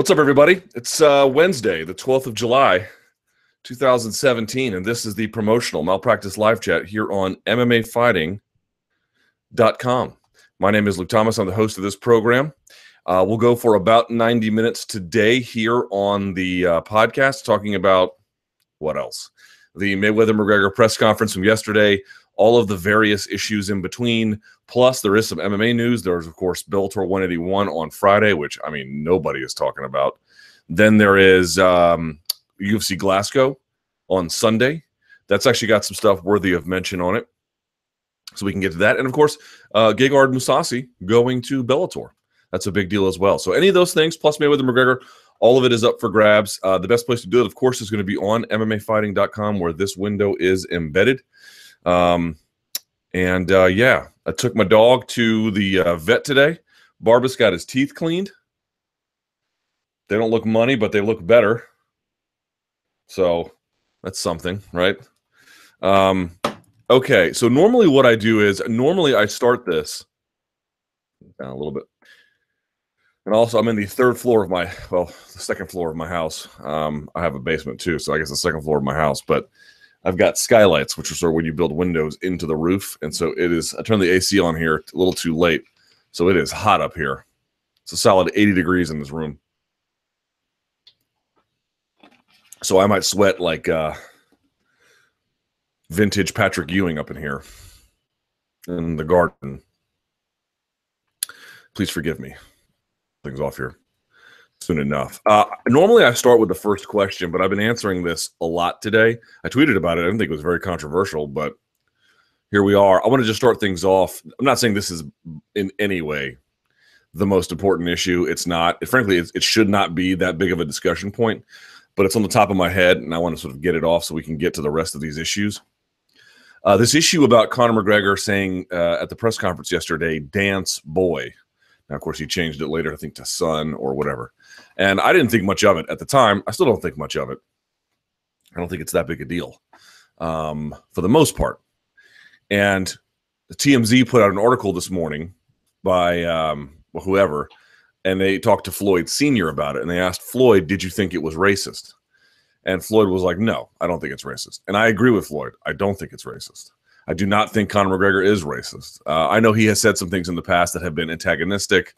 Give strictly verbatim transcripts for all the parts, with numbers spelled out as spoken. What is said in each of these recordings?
What's up, everybody? It's uh, Wednesday, the twelfth of July, two thousand seventeen, and this is the Promotional Malpractice Live Chat here on M M A fighting dot com. My name is Luke Thomas. I'm the host of this program. Uh, we'll go for about ninety minutes today here on the uh, podcast, talking about what else? The Mayweather-McGregor press conference from yesterday, all of the various issues in between. Plus, there is some M M A news. There's, of course, Bellator one eighty-one on Friday, which, I mean, nobody is talking about. Then there is um, U F C Glasgow on Sunday. That's actually got some stuff worthy of mention on it. So we can get to that. And, of course, uh, Gegard Mousasi going to Bellator. That's a big deal as well. So any of those things, plus Mayweather-McGregor, all of it is up for grabs. Uh, the best place to do it, of course, is going to be on M M A fighting dot com, where this window is embedded. Um, and, uh, yeah, I took my dog to the uh, vet today. Barbas got his teeth cleaned. They don't look money, but they look better. So that's something, right? Um, okay, so normally what I do is, normally I start this down a little bit. And also, I'm in the third floor of my, well, the second floor of my house. Um, I have a basement, too, so I guess the second floor of my house. But I've got skylights, which are sort of when you build windows into the roof. And so it is, I turned the A C on here a little too late, so it is hot up here. It's a solid eighty degrees in this room. So I might sweat like uh, vintage Patrick Ewing up in here in the garden. Please forgive me. Things off here soon enough. Uh, normally I start with the first question, but I've been answering this a lot today. I tweeted about it. I didn't think it was very controversial, but here we are. I want to just start things off. I'm not saying this is in any way the most important issue. It's not. It, frankly, it, it should not be that big of a discussion point, but it's on the top of my head, and I want to sort of get it off so we can get to the rest of these issues. Uh, this issue about Conor McGregor saying uh, at the press conference yesterday, "Dance, boy." Now, of course, he changed it later, I think, to son or whatever. And I didn't think much of it at the time. I still don't think much of it. I don't think it's that big a deal um, for the most part. And T M Z put out an article this morning by um, whoever, and they talked to Floyd Senior about it. And they asked Floyd, did you think it was racist? And Floyd was like, no, I don't think it's racist. And I agree with Floyd. I don't think it's racist. I do not think Conor McGregor is racist. Uh, I know he has said some things in the past that have been antagonistic,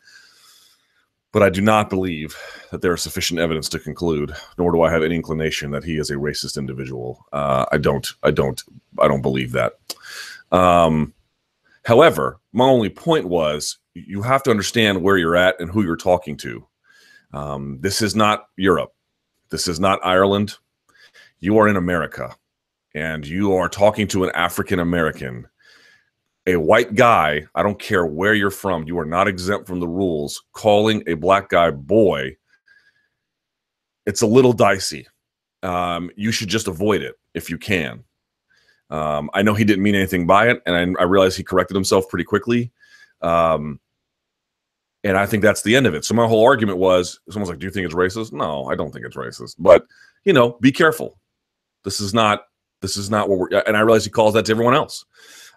but I do not believe that there is sufficient evidence to conclude, nor do I have any inclination that he is a racist individual. Uh, I don't, I don't, I don't believe that. Um, however, my only point was you have to understand where you're at and who you're talking to. Um, this is not Europe. This is not Ireland. You are in America. And you are talking to an African-American, a white guy, I don't care where you're from, you are not exempt from the rules, calling a black guy boy, it's a little dicey. Um, you should just avoid it if you can. Um, I know he didn't mean anything by it, and I, I realized he corrected himself pretty quickly. Um, and I think that's the end of it. So my whole argument was, someone's like, do you think it's racist? No, I don't think it's racist. But, you know, be careful. This is not... This is not what we're, and I realize he calls that to everyone else.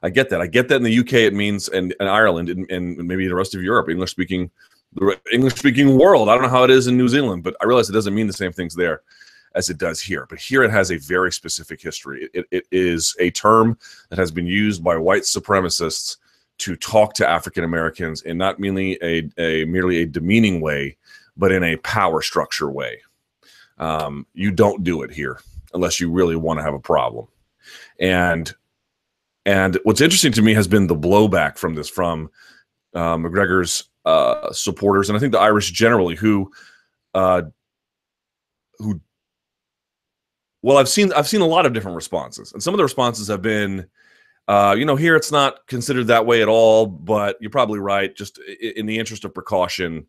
I get that. I get that in the U K it means, and, and Ireland, and, and maybe the rest of Europe, English-speaking, the English-speaking world. I don't know how it is in New Zealand, but I realize it doesn't mean the same things there as it does here. But here it has a very specific history. It, it is a term that has been used by white supremacists to talk to African-Americans in not merely a, a, merely a demeaning way, but in a power structure way. Um, you don't do it here. Unless you really want to have a problem. And and what's interesting to me has been the blowback from this, from uh, McGregor's uh, supporters, and I think the Irish generally, who, uh, who, well, I've seen I've seen a lot of different responses, and some of the responses have been, uh, you know, here it's not considered that way at all, but you're probably right. Just in the interest of precaution,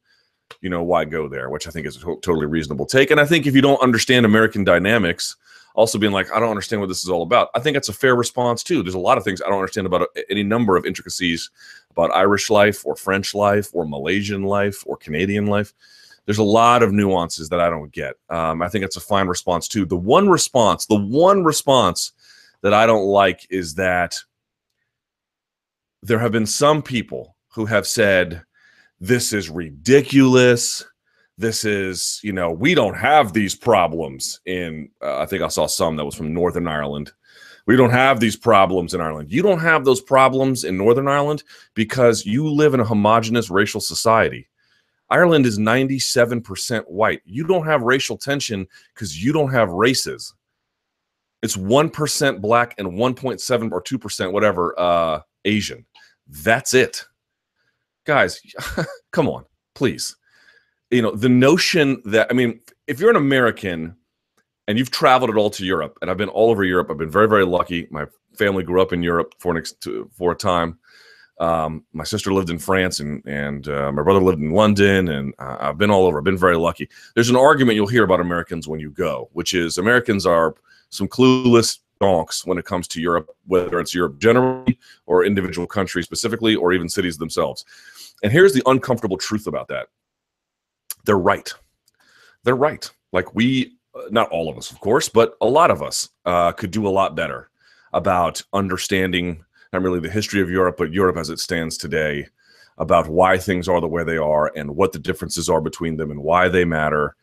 you know, why go there? Which I think is a to- totally reasonable take. And I think if you don't understand American dynamics, also being like, I don't understand what this is all about. I think that's a fair response too. There's a lot of things I don't understand about any number of intricacies about Irish life or French life or Malaysian life or Canadian life. There's a lot of nuances that I don't get. Um, I think that's a fine response too. The one response, the one response that I don't like is that there have been some people who have said, this is ridiculous. this is, you know, we don't have these problems in, uh, I think I saw some that was from Northern Ireland. We don't have these problems in Ireland. You don't have those problems in Northern Ireland because you live in a homogenous racial society. Ireland is ninety-seven percent white. You don't have racial tension because you don't have races. It's one percent black and one point seven or two percent, whatever, uh, Asian. That's it. Guys, come on, please. You know, the notion that, I mean, if you're an American and you've traveled at all to Europe, and I've been all over Europe, I've been very, very lucky. My family grew up in Europe for, an ex for a time. Um, my sister lived in France, and, and uh, my brother lived in London, and uh, I've been all over. I've been very lucky. There's an argument you'll hear about Americans when you go, which is Americans are some clueless donks when it comes to Europe, whether it's Europe generally or individual countries specifically or even cities themselves. And here's the uncomfortable truth about that. They're right. They're right. Like we, not all of us, of course, but a lot of us uh, could do a lot better about understanding not really the history of Europe, but Europe as it stands today, about why things are the way they are and what the differences are between them and why they matter.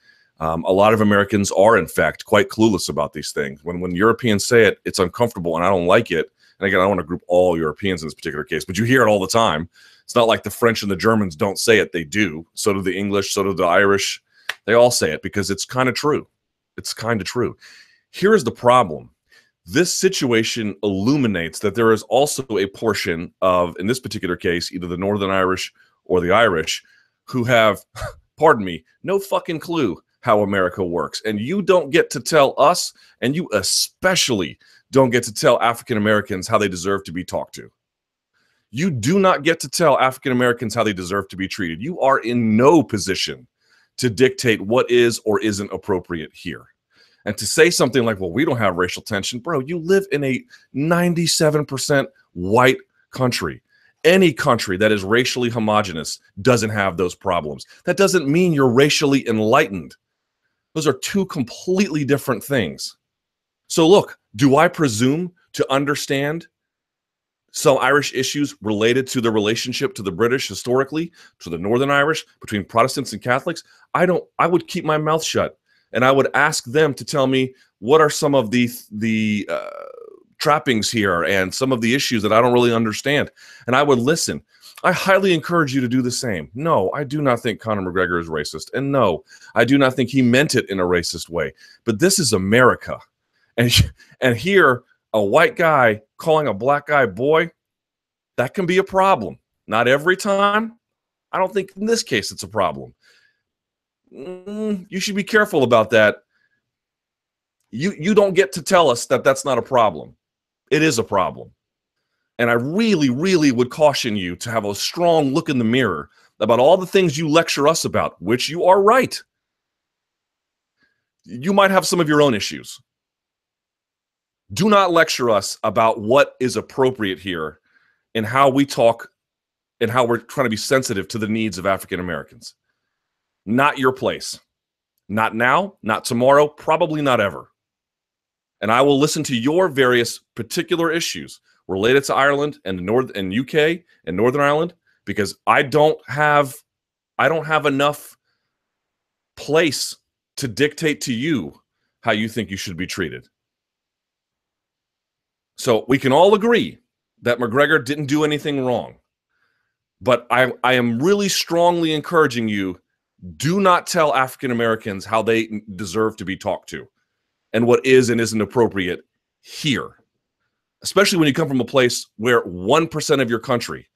Um, a lot of Americans are, in fact, quite clueless about these things. When, when Europeans say it, it's uncomfortable and I don't like it. And again, I don't want to group all Europeans in this particular case, but you hear it all the time. It's not like the French and the Germans don't say it. They do. So do the English. So do the Irish. They all say it because it's kind of true. It's kind of true. Here is the problem. This situation illuminates that there is also a portion of, in this particular case, either the Northern Irish or the Irish, who have, pardon me, no fucking clue how America works. And you don't get to tell us, and you especially don't get to tell African Americans how they deserve to be talked to. You do not get to tell African Americans how they deserve to be treated. You are in no position to dictate what is or isn't appropriate here. And to say something like, well, we don't have racial tension, bro, you live in a ninety-seven percent white country. Any country that is racially homogenous doesn't have those problems. That doesn't mean you're racially enlightened. Those are two completely different things. So look, do I presume to understand some Irish issues related to the relationship to the British historically, to the Northern Irish, between Protestants and Catholics? I don't, I would keep my mouth shut. And I would ask them to tell me what are some of the, the uh, trappings here and some of the issues that I don't really understand. And I would listen. I highly encourage you to do the same. No, I do not think Conor McGregor is racist. And no, I do not think he meant it in a racist way. But this is America. And, and here, a white guy calling a black guy boy, that can be a problem. Not every time. I don't think in this case it's a problem. Mm, you should be careful about that. You, you don't get to tell us that that's not a problem. It is a problem. And I really, really would caution you to have a strong look in the mirror about all the things you lecture us about, which you are right. You might have some of your own issues. Do not lecture us about what is appropriate here and how we talk and how we're trying to be sensitive to the needs of African Americans. Not your place. Not now, not tomorrow, probably not ever. And I will listen to your various particular issues related to Ireland and the North and U K and Northern Ireland, because I don't have I don't have enough place to dictate to you how you think you should be treated. So we can all agree that McGregor didn't do anything wrong. But I, I am really strongly encouraging you, do not tell African Americans how they deserve to be talked to and what is and isn't appropriate here. Especially when you come from a place where one percent of your country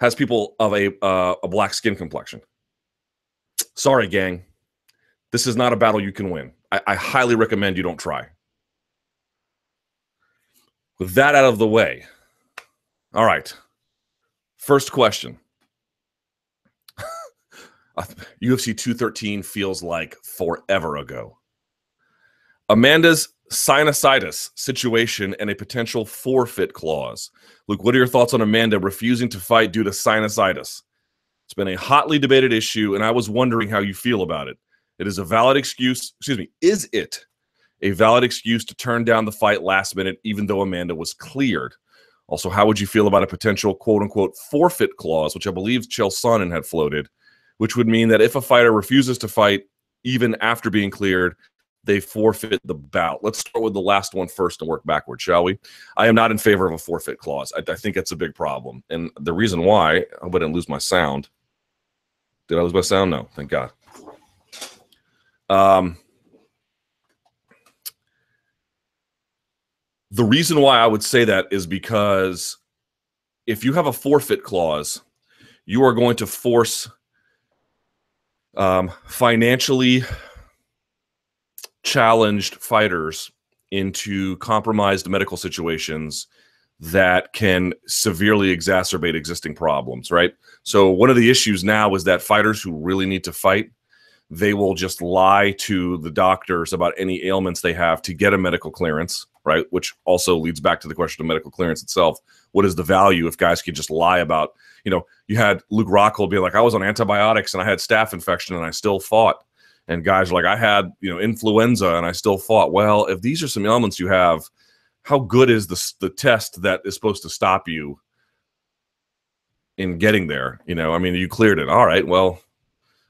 has people of a, uh, a black skin complexion. Sorry, gang. This is not a battle you can win. I, I highly recommend you don't try. With that out of the way. All right. First question. U F C two thirteen feels like forever ago. Amanda's sinusitis situation and a potential forfeit clause. Luke, what are your thoughts on Amanda refusing to fight due to sinusitis? It's been a hotly debated issue, and I was wondering how you feel about it. It is a valid excuse. Excuse me. Is it a valid excuse to turn down the fight last minute, even though Amanda was cleared? Also, how would you feel about a potential quote-unquote forfeit clause, which I believe Chael Sonnen had floated, which would mean that if a fighter refuses to fight, even after being cleared, they forfeit the bout. Let's start with the last one first and work backward, shall we? I am not in favor of a forfeit clause. I, I think it's a big problem. And the reason why, I hope I didn't lose my sound. Did I lose my sound? No, thank God. Um, the reason why I would say that is because if you have a forfeit clause, you are going to force um, financially challenged fighters into compromised medical situations that can severely exacerbate existing problems, right? So one of the issues now is that fighters who really need to fight, they will just lie to the doctors about any ailments they have to get a medical clearance, right? Which also leads back to the question of medical clearance itself. What is the value if guys can just lie about, you know, you had Luke Rockhold be like, I was on antibiotics and I had staph infection and I still fought. And guys are like, I had, you know, influenza and I still fought. Well, if these are some elements you have, how good is the, the test that is supposed to stop you in getting there? You know, I mean, you cleared it. All right, well,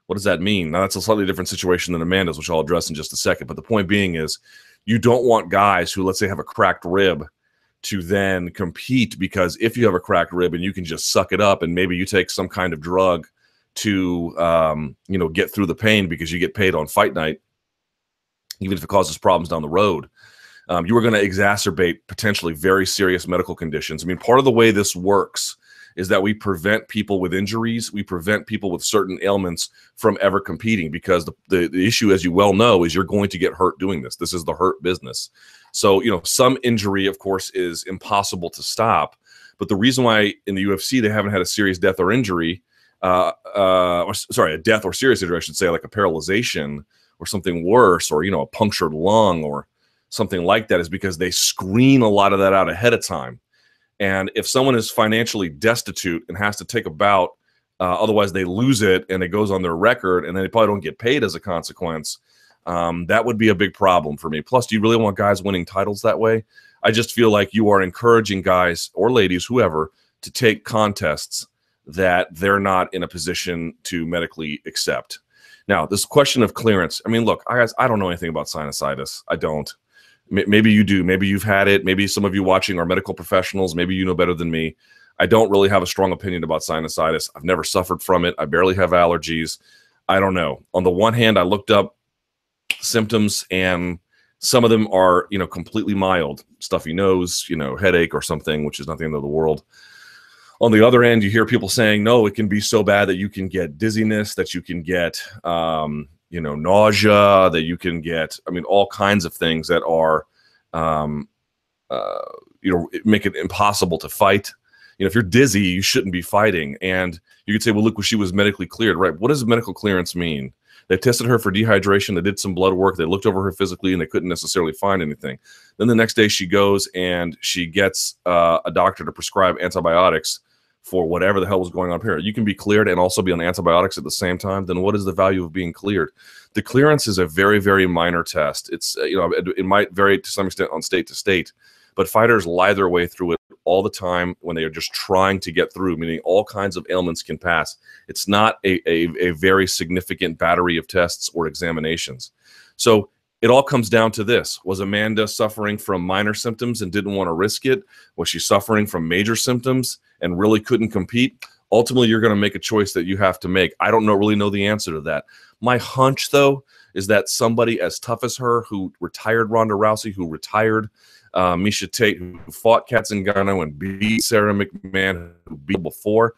what does that mean? Now, that's a slightly different situation than Amanda's, which I'll address in just a second. But the point being is you don't want guys who, let's say, have a cracked rib to then compete, because if you have a cracked rib and you can just suck it up and maybe you take some kind of drug to um, you know, get through the pain because you get paid on fight night, even if it causes problems down the road, um, you are going to exacerbate potentially very serious medical conditions. I mean, part of the way this works is that we prevent people with injuries, we prevent people with certain ailments from ever competing, because the, the, the issue, as you well know, is you're going to get hurt doing this. This is the hurt business. So, you know, some injury, of course, is impossible to stop. But the reason why in the U F C they haven't had a serious death or injury, Uh, uh, or, sorry, a death or serious injury, I should say, like a paralyzation or something worse, or, you know, a punctured lung or something like that, is because they screen a lot of that out ahead of time. And if someone is financially destitute and has to take a bout, uh, otherwise they lose it and it goes on their record and then they probably don't get paid as a consequence, um, that would be a big problem for me. Plus, do you really want guys winning titles that way? I just feel like you are encouraging guys or ladies, whoever, to take contests that they're not in a position to medically accept. Now, this question of clearance, I mean, look, I guys, I don't know anything about sinusitis. I don't. M- maybe you do. Maybe you've had it. Maybe some of you watching are medical professionals. Maybe you know better than me. I don't really have a strong opinion about sinusitis. I've never suffered from it. I barely have allergies. I don't know. On the one hand, I looked up symptoms, and some of them are, you know, completely mild. Stuffy nose, you know, headache or something, which is not the end of the world. On the other end, you hear people saying, no, it can be so bad that you can get dizziness, that you can get, um, you know, nausea, that you can get, I mean, all kinds of things that are, um, uh, you know, make it impossible to fight. You know, if you're dizzy, you shouldn't be fighting. And you could say, well, look, well, she was medically cleared, right? What does medical clearance mean? They tested her for dehydration. They did some blood work. They looked over her physically, and they couldn't necessarily find anything. Then the next day she goes and she gets uh, a doctor to prescribe antibiotics for whatever the hell was going on here. You can be cleared and also be on antibiotics at the same time. Then what is the value of being cleared? The clearance is a very, very minor test. It's, you know, it, it might vary to some extent on state to state, but fighters lie their way through it all the time when they are just trying to get through, meaning all kinds of ailments can pass. It's not a, a, a very significant battery of tests or examinations. So it all comes down to this. Was Amanda suffering from minor symptoms and didn't want to risk it? Was she suffering from major symptoms and really couldn't compete? Ultimately, you're going to make a choice that you have to make. I don't know, really know the answer to that. My hunch, though, is that somebody as tough as her, who retired Ronda Rousey, who retired uh, Miesha Tate, who fought Katzengano and beat Sarah McMahon, who beat before,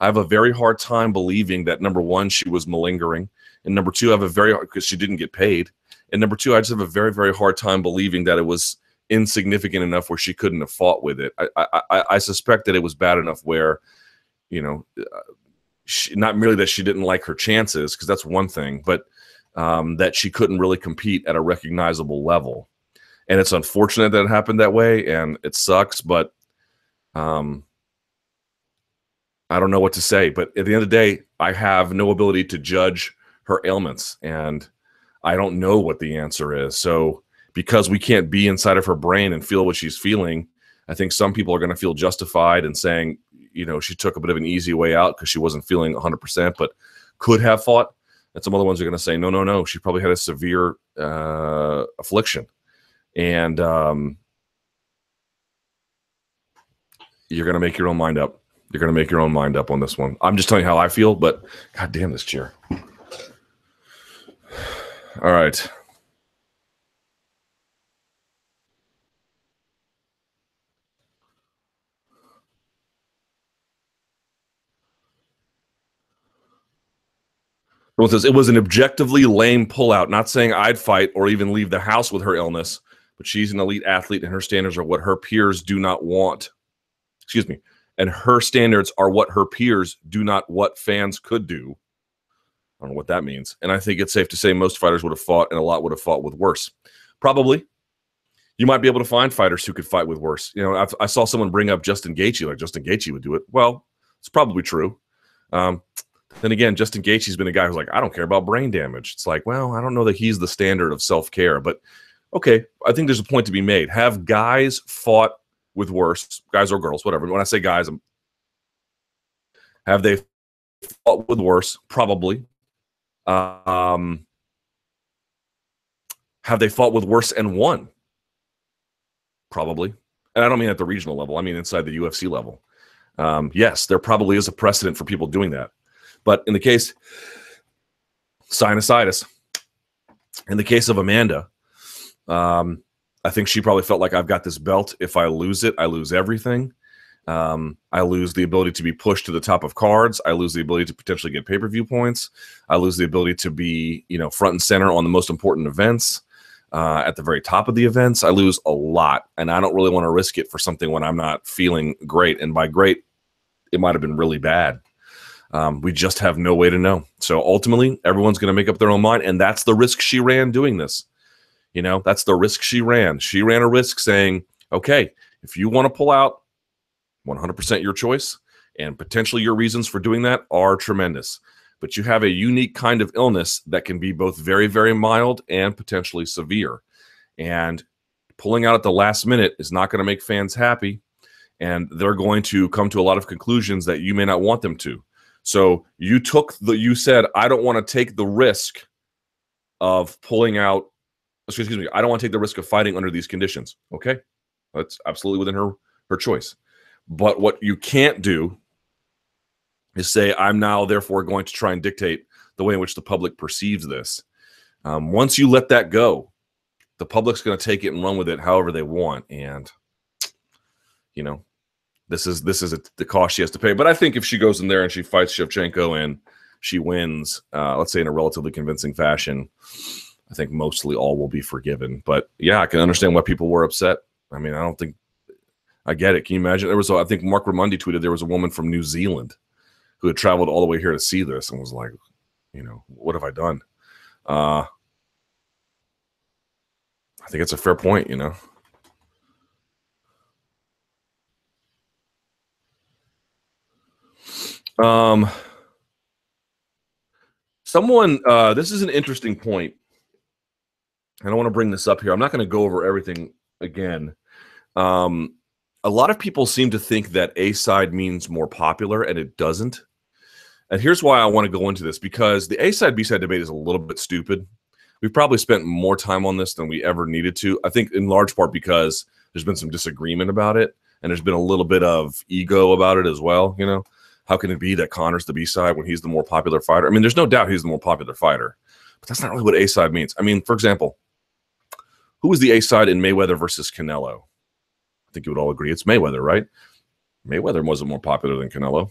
I have a very hard time believing that, number one, she was malingering, and number two, I have a very hard, because she didn't get paid, and number two, I just have a very, very hard time believing that it was insignificant enough where she couldn't have fought with it. I I, I suspect that it was bad enough where, you know, she, not merely that she didn't like her chances, because that's one thing, but um, that she couldn't really compete at a recognizable level. And it's unfortunate that it happened that way, and it sucks, but um, I don't know what to say. But at the end of the day, I have no ability to judge her ailments, and I don't know what the answer is. So because we can't be inside of her brain and feel what she's feeling, I think some people are going to feel justified in saying, you know, she took a bit of an easy way out because she wasn't feeling one hundred percent. But could have fought. And some other ones are going to say, no, no, no, she probably had a severe uh, affliction. And um, you're going to make your own mind up. You're going to make your own mind up on this one. I'm just telling you how I feel, but God damn this chair. All right. Someone says, it was an objectively lame pullout, not saying I'd fight or even leave the house with her illness, but she's an elite athlete and her standards are what her peers do not want. Excuse me. And her standards are what her peers do not what fans could do. I don't know what that means. And I think it's safe to say most fighters would have fought, and a lot would have fought with worse. Probably. You might be able to find fighters who could fight with worse. You know, I've, I saw someone bring up Justin Gaethje, like Justin Gaethje would do it. Well, it's probably true. Um, Then again, Justin Gaethje's been a guy who's like, I don't care about brain damage. It's like, well, I don't know that he's the standard of self-care. But, okay, I think there's a point to be made. Have guys fought with worse, guys or girls, whatever. When I say guys, I'm, have they fought with worse? Probably. Um, have they fought with worse and won? Probably. And I don't mean at the regional level. I mean inside the U F C level. Um, yes, there probably is a precedent for people doing that. But in the case, sinusitis, in the case of Amanda, um, I think she probably felt like, I've got this belt. If I lose it, I lose everything. Um, I lose the ability to be pushed to the top of cards. I lose the ability to potentially get pay-per-view points. I lose the ability to be, you know, front and center on the most important events, uh, at the very top of the events. I lose a lot, and I don't really want to risk it for something when I'm not feeling great. And by great, it might have been really bad. Um, we just have no way to know. So ultimately, everyone's going to make up their own mind, and that's the risk she ran doing this. You know, that's the risk she ran. She ran a risk saying, okay, if you want to pull out, one hundred percent your choice, and potentially your reasons for doing that are tremendous. But you have a unique kind of illness that can be both very, very mild and potentially severe. And pulling out at the last minute is not going to make fans happy, and they're going to come to a lot of conclusions that you may not want them to. So you took the, you said, I don't want to take the risk of pulling out, excuse me, I don't want to take the risk of fighting under these conditions. Okay. That's absolutely within her, her choice. But what you can't do is say, I'm now therefore going to try and dictate the way in which the public perceives this. Um, once you let that go, the public's going to take it and run with it however they want. And, you know, This is this is a, the cost she has to pay. But I think if she goes in there and she fights Shevchenko and she wins, uh, let's say in a relatively convincing fashion, I think mostly all will be forgiven. But yeah, I can understand why people were upset. I mean, I don't think I get it. Can you imagine? There was, a, I think Mark Ramundi tweeted there was a woman from New Zealand who had traveled all the way here to see this and was like, you know, what have I done? Uh, I think it's a fair point, you know. Um, someone, uh, this is an interesting point. I don't want to bring this up here. I'm not going to go over everything again. Um, a lot of people seem to think that A-side means more popular, and it doesn't. And here's why I want to go into this, because the A-side, B-side debate is a little bit stupid. We've probably spent more time on this than we ever needed to. I think in large part because there's been some disagreement about it, and there's been a little bit of ego about it as well, you know. How can it be that Conor's the B-side when he's the more popular fighter? I mean, there's no doubt he's the more popular fighter, but that's not really what A-side means. I mean, for example, who was the A-side in Mayweather versus Canelo? I think you would all agree it's Mayweather, right? Mayweather wasn't more popular than Canelo.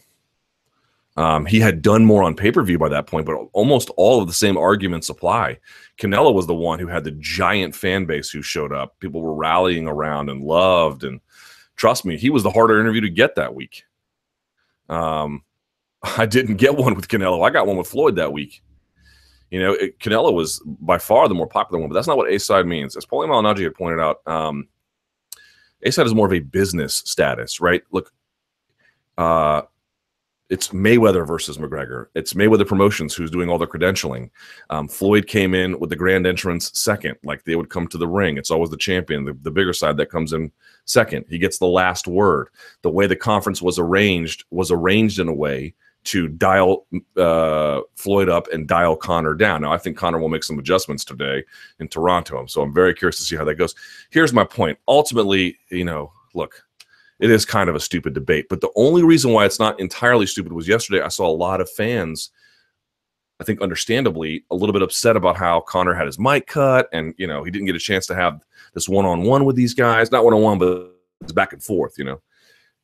Um, he had done more on pay-per-view by that point, but almost all of the same arguments apply. Canelo was the one who had the giant fan base who showed up. People were rallying around and loved, and trust me, he was the harder interview to get that week. Um, I didn't get one with Canelo. I got one with Floyd that week. You know, it, Canelo was by far the more popular one, but that's not what A-side means. As Paulie Malignaggi had pointed out, um, A-side is more of a business status, right? Look, uh, it's Mayweather versus McGregor. It's Mayweather Promotions who's doing all the credentialing. Um, Floyd came in with the grand entrance second. Like, they would come to the ring. It's always the champion, the, the bigger side, that comes in second. He gets the last word. The way the conference was arranged was arranged in a way to dial uh, Floyd up and dial Conor down. Now, I think Conor will make some adjustments today in Toronto, so I'm very curious to see how that goes. Here's my point. Ultimately, you know, look, it is kind of a stupid debate, but the only reason why it's not entirely stupid was yesterday I saw a lot of fans, I think understandably, a little bit upset about how Conor had his mic cut and, you know, he didn't get a chance to have this one-on-one with these guys. Not one-on-one, but it's back and forth, you know.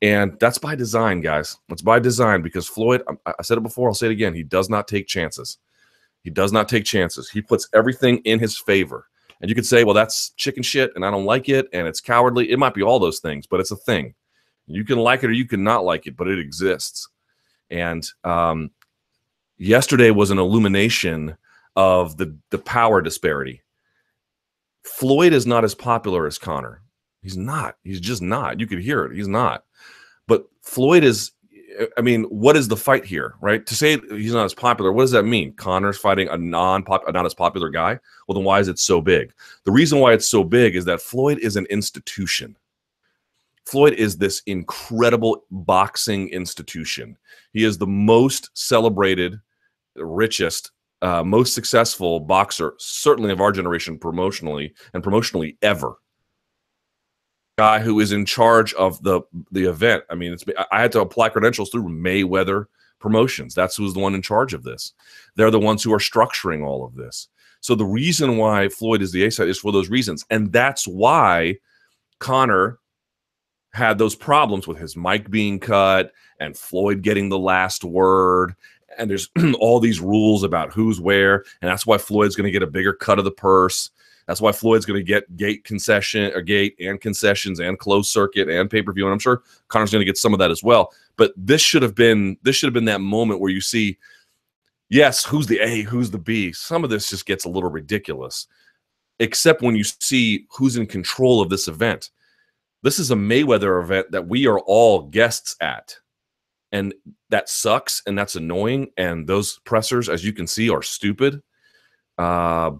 And that's by design, guys. That's by design because Floyd, I, I said it before, I'll say it again, he does not take chances. He does not take chances. He puts everything in his favor. And you could say, well, that's chicken shit and I don't like it and it's cowardly. It might be all those things, but it's a thing. You can like it or you can not like it, but it exists. And um, yesterday was an illumination of the, the power disparity. Floyd is not as popular as Conor. He's not. He's just not. You could hear it. He's not. But Floyd is, I mean, what is the fight here, right? To say he's not as popular, what does that mean? Conor's fighting a non-pop, not as popular guy? Well, then why is it so big? The reason why it's so big is that Floyd is an institution. Floyd is this incredible boxing institution. He is the most celebrated, richest, uh, most successful boxer, certainly of our generation promotionally and promotionally ever. Guy who is in charge of the the event. I mean, it's I had to apply credentials through Mayweather Promotions. That's who's the one in charge of this. They're the ones who are structuring all of this. So the reason why Floyd is the A-side is for those reasons, and that's why Conor had those problems with his mic being cut and Floyd getting the last word. And there's all these rules about who's where, and that's why Floyd's going to get a bigger cut of the purse. That's why Floyd's going to get gate concession, or gate and concessions, and closed circuit, and pay per view, and I'm sure Conor's going to get some of that as well. But this should have been this should have been that moment where you see, yes, who's the A, who's the B. Some of this just gets a little ridiculous, except when you see who's in control of this event. This is a Mayweather event that we are all guests at, and that sucks, and that's annoying, and those pressers, as you can see, are stupid. Uh,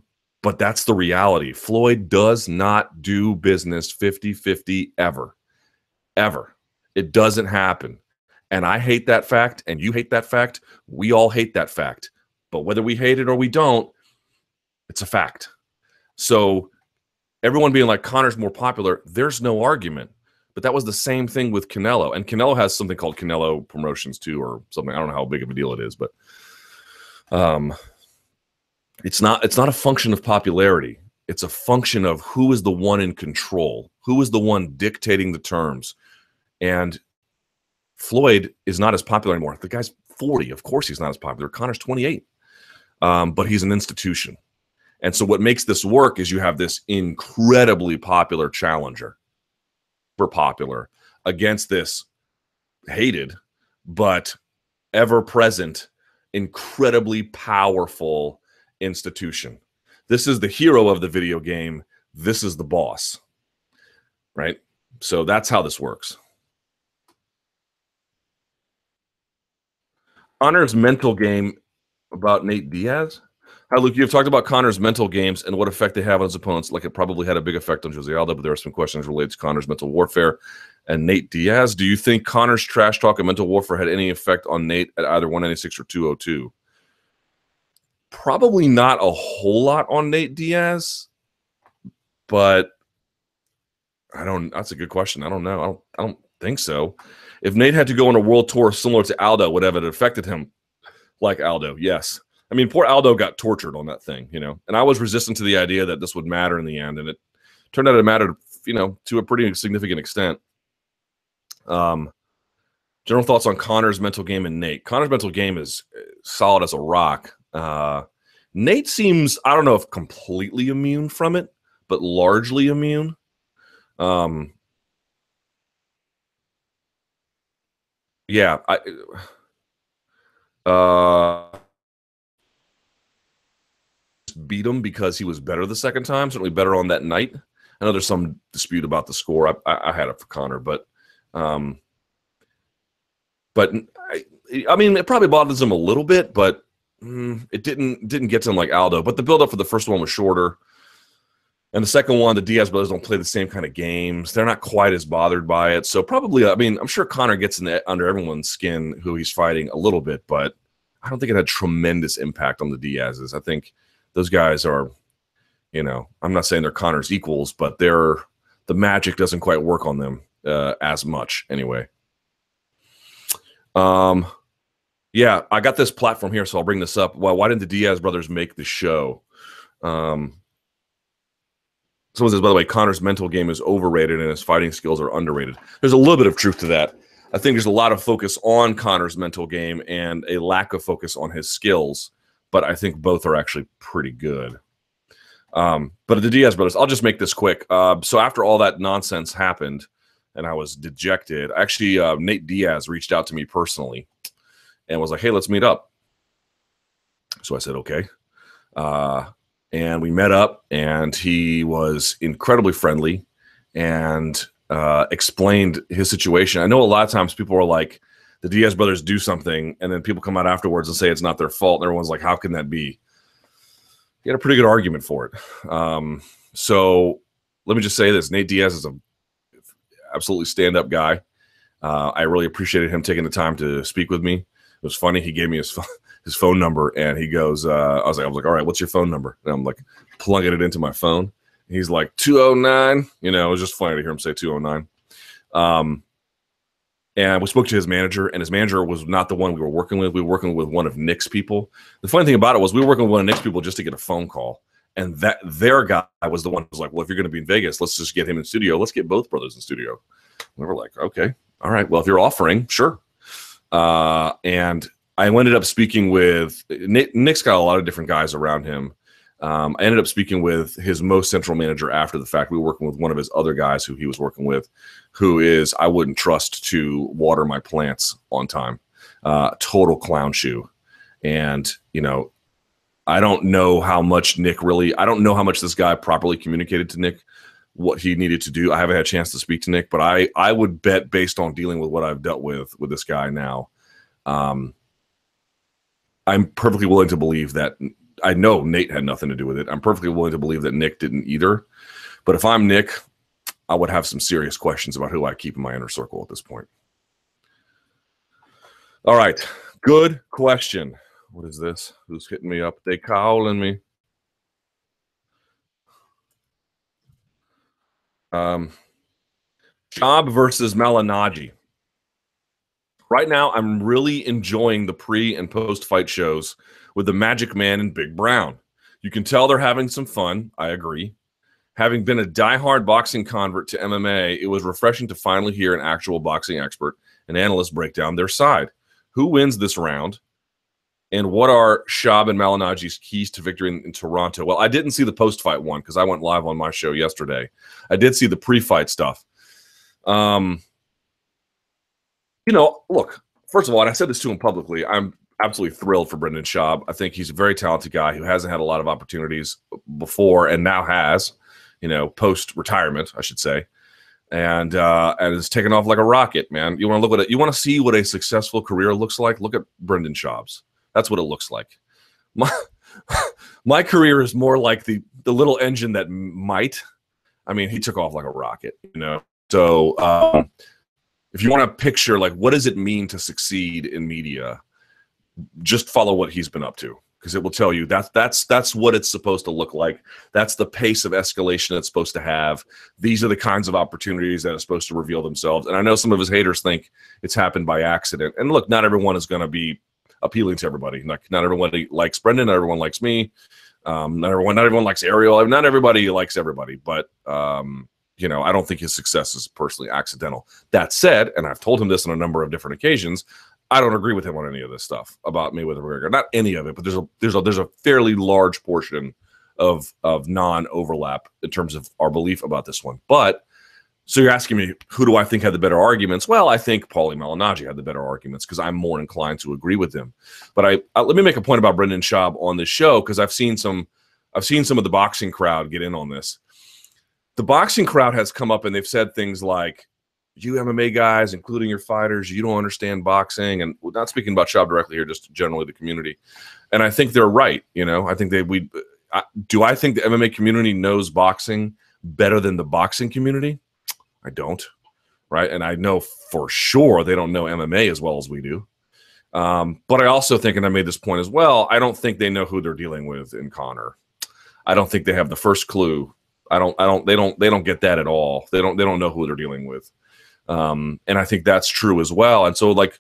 But that's the reality. Floyd does not do business fifty fifty ever. Ever. It doesn't happen. And I hate that fact, and you hate that fact. We all hate that fact. But whether we hate it or we don't, it's a fact. So everyone being like, Conor's more popular, there's no argument. But that was the same thing with Canelo. And Canelo has something called Canelo Promotions too, or something. I don't know how big of a deal it is, but... um. It's not, it's not a function of popularity. It's a function of who is the one in control, who is the one dictating the terms. And Floyd is not as popular anymore. The guy's forty. Of course he's not as popular. Conor's twenty-eight. Um, but he's an institution. And so what makes this work is you have this incredibly popular challenger, super popular, against this hated but ever-present, incredibly powerful institution. This is the hero of the video game. This is the boss, right? So that's how this works. Conor's mental game about Nate Diaz. Hi, Luke. You've talked about Conor's mental games and what effect they have on his opponents. Like it probably had a big effect on Jose Aldo, but there are some questions related to Conor's mental warfare and Nate Diaz. Do you think Conor's trash talk and mental warfare had any effect on Nate at either one ninety-six or two oh two? Probably not a whole lot on Nate Diaz, but I don't, that's a good question. I don't know. I don't, I don't think so. If Nate had to go on a world tour similar to Aldo, would have it affected him like Aldo? Yes. I mean, poor Aldo got tortured on that thing, you know, and I was resistant to the idea that this would matter in the end. And it turned out it mattered, you know, to a pretty significant extent. Um, general thoughts on Conor's mental game and Nate. Conor's mental game is solid as a rock. Uh, Nate seems, I don't know if completely immune from it, but largely immune. Um, yeah, I, uh, beat him because he was better the second time, certainly better on that night. I know there's some dispute about the score. I, I, I had it for Conor, but, um, but I, I mean, it probably bothers him a little bit, but it didn't didn't get to him like Aldo, but the buildup for the first one was shorter. And the second one, the Diaz brothers don't play the same kind of games. They're not quite as bothered by it. So probably, I mean, I'm sure Conor gets in the, under everyone's skin who he's fighting a little bit, but I don't think it had tremendous impact on the Diazes. I think those guys are, you know, I'm not saying they're Conor's equals, but they're, the magic doesn't quite work on them uh, as much anyway. Um, yeah, I got this platform here, so I'll bring this up. Why, why didn't the Diaz brothers make the show? Um, Someone says, by the way, Conor's mental game is overrated and his fighting skills are underrated. There's a little bit of truth to that. I think there's a lot of focus on Conor's mental game and a lack of focus on his skills, but I think both are actually pretty good. Um, but the Diaz brothers, I'll just make this quick. Uh, so after all that nonsense happened and I was dejected, actually uh, Nate Diaz reached out to me personally and was like, hey, let's meet up. So I said, okay. Uh And we met up, and he was incredibly friendly and uh, explained his situation. I know a lot of times people are like, the Diaz brothers do something, and then people come out afterwards and say it's not their fault. And everyone's like, how can that be? He had a pretty good argument for it. Um, so let me just say this. Nate Diaz is a absolutely stand-up guy. Uh, I really appreciated him taking the time to speak with me. It was funny. He gave me his phone. his phone number, and he goes, uh, I was like, I was like, all right, what's your phone number? And I'm like, plugging it into my phone. And he's like, two oh nine. You know, it was just funny to hear him say two oh nine. Um, and we spoke to his manager, and his manager was not the one we were working with. We were working with one of Nick's people. The funny thing about it was we were working with one of Nick's people just to get a phone call. And that their guy was the one who was like, well, if you're going to be in Vegas, let's just get him in studio. Let's get both brothers in studio. And we were like, okay, all right. Well, if you're offering, sure. Uh, and I ended up speaking with Nick, Nick's got a lot of different guys around him. Um, I ended up speaking with his most central manager after the fact. We were working with one of his other guys who he was working with, who is, I wouldn't trust to water my plants on time. Uh, total clown shoe. And, you know, I don't know how much Nick really, I don't know how much this guy properly communicated to Nick what he needed to do. I haven't had a chance to speak to Nick, but I, I would bet based on dealing with what I've dealt with, with this guy now, um, I'm perfectly willing to believe that I know Nate had nothing to do with it. I'm perfectly willing to believe that Nick didn't either. But if I'm Nick, I would have some serious questions about who I keep in my inner circle at this point. All right. Good question. What is this? Who's hitting me up? They calling me. Um, Schaub versus Malignaggi. Right now, I'm really enjoying the pre- and post-fight shows with the Magic Man and Big Brown. You can tell they're having some fun. I agree. Having been a diehard boxing convert to M M A, it was refreshing to finally hear an actual boxing expert and analyst break down their side. Who wins this round? And what are Schaub and Malignaggi's keys to victory in, in Toronto? Well, I didn't see the post-fight one because I went live on my show yesterday. I did see the pre-fight stuff. Um... You know, look, first of all, and I said this to him publicly, I'm absolutely thrilled for Brendan Schaub. I think he's a very talented guy who hasn't had a lot of opportunities before and now has, you know, post-retirement, I should say. And uh, and is taken off like a rocket, man. You want to look at it. You want to see what a successful career looks like? Look at Brendan Schaub's. That's what it looks like. My, my career is more like the, the little engine that might. I mean, he took off like a rocket, you know. So... Um, If you want to picture, like, what does it mean to succeed in media, just follow what he's been up to, because it will tell you that's that's that's what it's supposed to look like. That's the pace of escalation it's supposed to have. These are the kinds of opportunities that are supposed to reveal themselves. And I know some of his haters think it's happened by accident. And look, not everyone is going to be appealing to everybody. Like, not everyone likes Brendan. Not everyone likes me. Um, not everyone. Not everyone likes Ariel. Not everybody likes everybody. But um, you know, I don't think his success is personally accidental. That said, and I've told him this on a number of different occasions, I don't agree with him on any of this stuff about Mayweather-McGregor. Not any of it, but there's a there's a there's a fairly large portion of of non-overlap in terms of our belief about this one. But so you're asking me, who do I think had the better arguments? Well, I think Paulie Malignaggi had the better arguments because I'm more inclined to agree with him. But I, I let me make a point about Brendan Schaub on this show because I've seen some I've seen some of the boxing crowd get in on this. The boxing crowd has come up and they've said things like, you M M A guys, including your fighters, you don't understand boxing. And we're not speaking about Schaub directly here, just generally the community. And I think they're right. You know, I think they, we, I, do I think the M M A community knows boxing better than the boxing community? I don't, right? And I know for sure they don't know M M A as well as we do. Um, but I also think, and I made this point as well, I don't think they know who they're dealing with in Conor. I don't think they have the first clue. I don't, I don't, they don't, they don't get that at all. They don't, they don't know who they're dealing with. Um, and I think that's true as well. And so, like,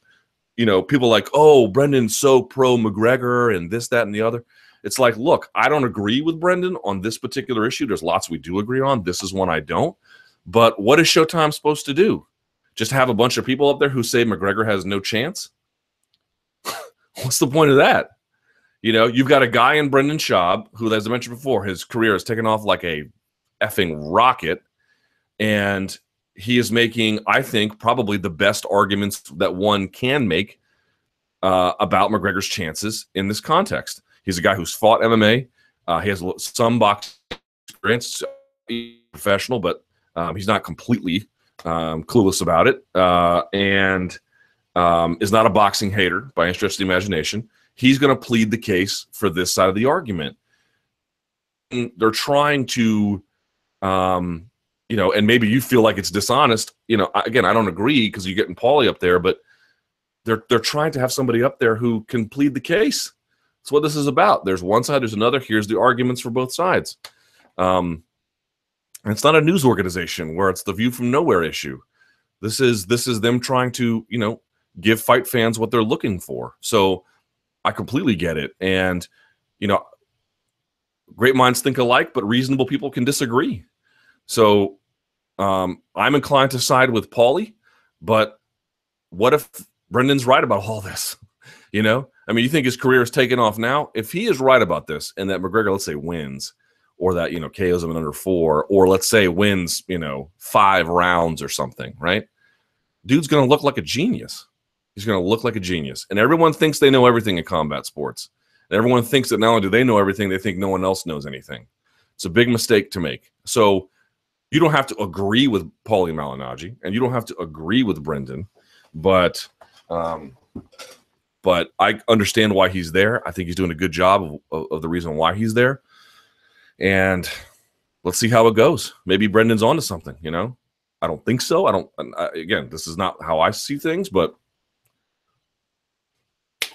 you know, people like, oh, Brendan's so pro McGregor and this, that, and the other. It's like, look, I don't agree with Brendan on this particular issue. There's lots we do agree on. This is one I don't. But what is Showtime supposed to do? Just have a bunch of people up there who say McGregor has no chance? What's the point of that? You know, you've got a guy in Brendan Schaub who, as I mentioned before, his career has taken off like a effing rocket, and he is making, I think, probably the best arguments that one can make uh, about McGregor's chances in this context. He's a guy who's fought M M A. Uh, he has some boxing experience, professional, but um, he's not completely um, clueless about it, uh, and um, is not a boxing hater by any stretch of the imagination. He's going to plead the case for this side of the argument. They're trying to, um, you know, and maybe you feel like it's dishonest. You know, again, I don't agree because you're getting Paulie up there, but they're they're trying to have somebody up there who can plead the case. That's what this is about. There's one side, there's another. Here's the arguments for both sides. Um, and it's not a news organization where it's the view from nowhere issue. This is this is them trying to, you know, give fight fans what they're looking for. So I completely get it. And, you know, great minds think alike, but reasonable people can disagree. So um, I'm inclined to side with Paulie, but what if Brendan's right about all this? You know, I mean, you think his career is taking off now? If he is right about this and that McGregor, let's say, wins, or that, you know, K Os him in under four, or let's say wins, you know, five rounds or something, right? Dude's going to look like a genius. He's going to look like a genius. And everyone thinks they know everything in combat sports. And everyone thinks that not only do they know everything, they think no one else knows anything. It's a big mistake to make. So you don't have to agree with Paulie Malignaggi, and you don't have to agree with Brendan. But um, but I understand why he's there. I think he's doing a good job of, of the reason why he's there. And let's see how it goes. Maybe Brendan's onto something, you know? I don't think so. I don't. I, again, this is not how I see things, but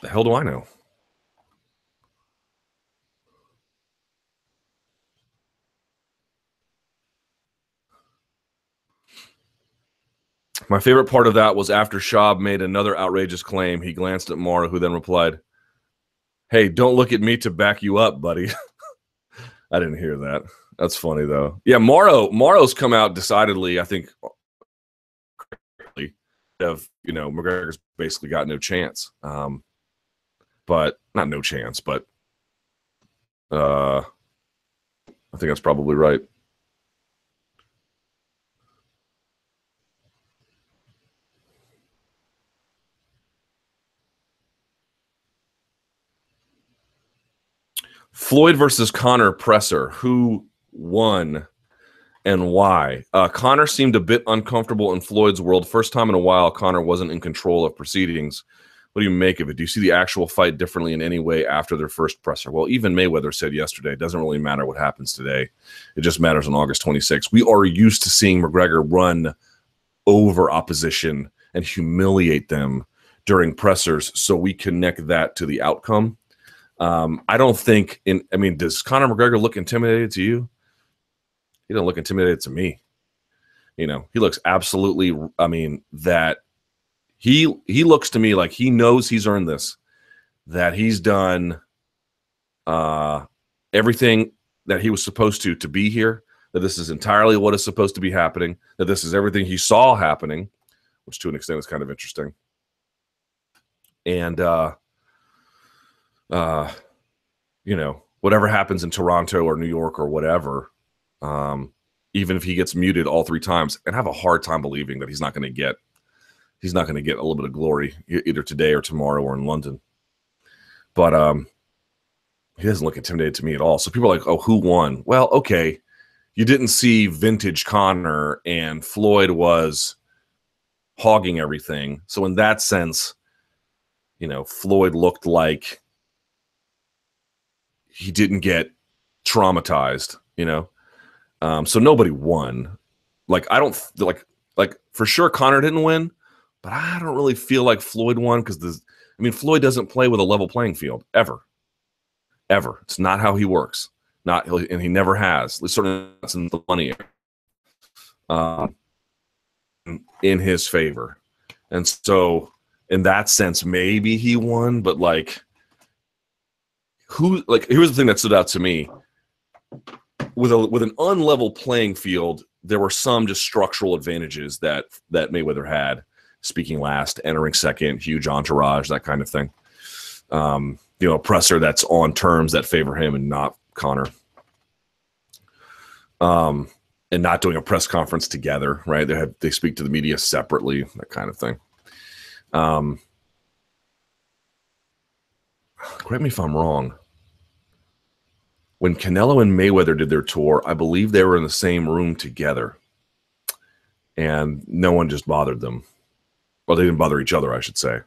the hell do I know? My favorite part of that was after Schaub made another outrageous claim, he glanced at Mara, who then replied, "Hey, don't look at me to back you up, buddy." I didn't hear that. That's funny, though. Yeah, Morrow, Morrow's come out decidedly, I think, of, you know, McGregor's basically got no chance, um, but not no chance, but uh, I think that's probably right. Floyd versus Conor presser, who won and why? Uh, Conor seemed a bit uncomfortable in Floyd's world. First time in a while, Conor wasn't in control of proceedings. What do you make of it? Do you see the actual fight differently in any way after their first presser? Well, even Mayweather said yesterday, it doesn't really matter what happens today. It just matters on August twenty-sixth. We are used to seeing McGregor run over opposition and humiliate them during pressers, so we connect that to the outcome. Um, I don't think, in, I mean, does Conor McGregor look intimidated to you? He doesn't look intimidated to me. You know, he looks absolutely, I mean, that he, he looks to me like he knows he's earned this, that he's done uh, everything that he was supposed to, to be here, that this is entirely what is supposed to be happening, that this is everything he saw happening, which to an extent is kind of interesting. And, uh, uh, you know, whatever happens in Toronto or New York or whatever, Um, even if he gets muted all three times, and I have a hard time believing that he's not going to get, he's not going to get a little bit of glory either today or tomorrow or in London. But um, he doesn't look intimidated to me at all. So people are like, "Oh, who won?" Well, okay, you didn't see vintage Conor, and Floyd was hogging everything. So in that sense, you know, Floyd looked like he didn't get traumatized, you know? Um, so nobody won. Like, I don't like, like for sure Conor didn't win, but I don't really feel like Floyd won. Cause this, I mean, Floyd doesn't play with a level playing field ever, ever. It's not how he works. Not, and he never has, at least certainly not in the money, um, in his favor. And so in that sense, maybe he won, but like, who, like, here's the thing that stood out to me. With a, with an unlevel playing field, there were some just structural advantages that, that Mayweather had, speaking last, entering second, huge entourage, that kind of thing. Um, you know, a presser that's on terms that favor him and not Conor. Um, and not doing a press conference together, right? They have, they speak to the media separately, that kind of thing. Um, correct me if I'm wrong. When Canelo and Mayweather did their tour, I believe they were in the same room together. And no one just bothered them. Well, they didn't bother each other, I should say.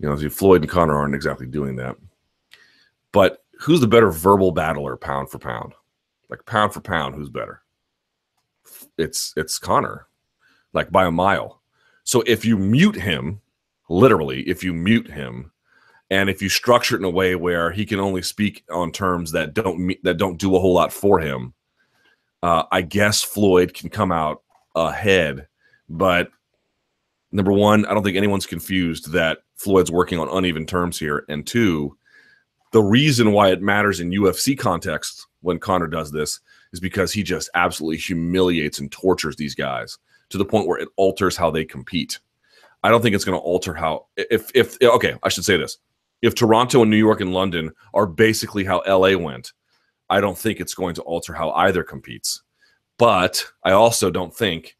You know, Floyd and Conor aren't exactly doing that. But who's the better verbal battler, pound for pound? Like, pound for pound, who's better? It's, it's Conor, like, by a mile. So if you mute him, literally, if you mute him, and if you structure it in a way where he can only speak on terms that don't that don't do a whole lot for him, uh, I guess Floyd can come out ahead. But number one, I don't think anyone's confused that Floyd's working on uneven terms here. And two, the reason why it matters in U F C context when Conor does this is because he just absolutely humiliates and tortures these guys to the point where it alters how they compete. I don't think it's going to alter how if if okay, I should say this. If Toronto and New York and London are basically how L A went, I don't think it's going to alter how either competes. But I also don't think,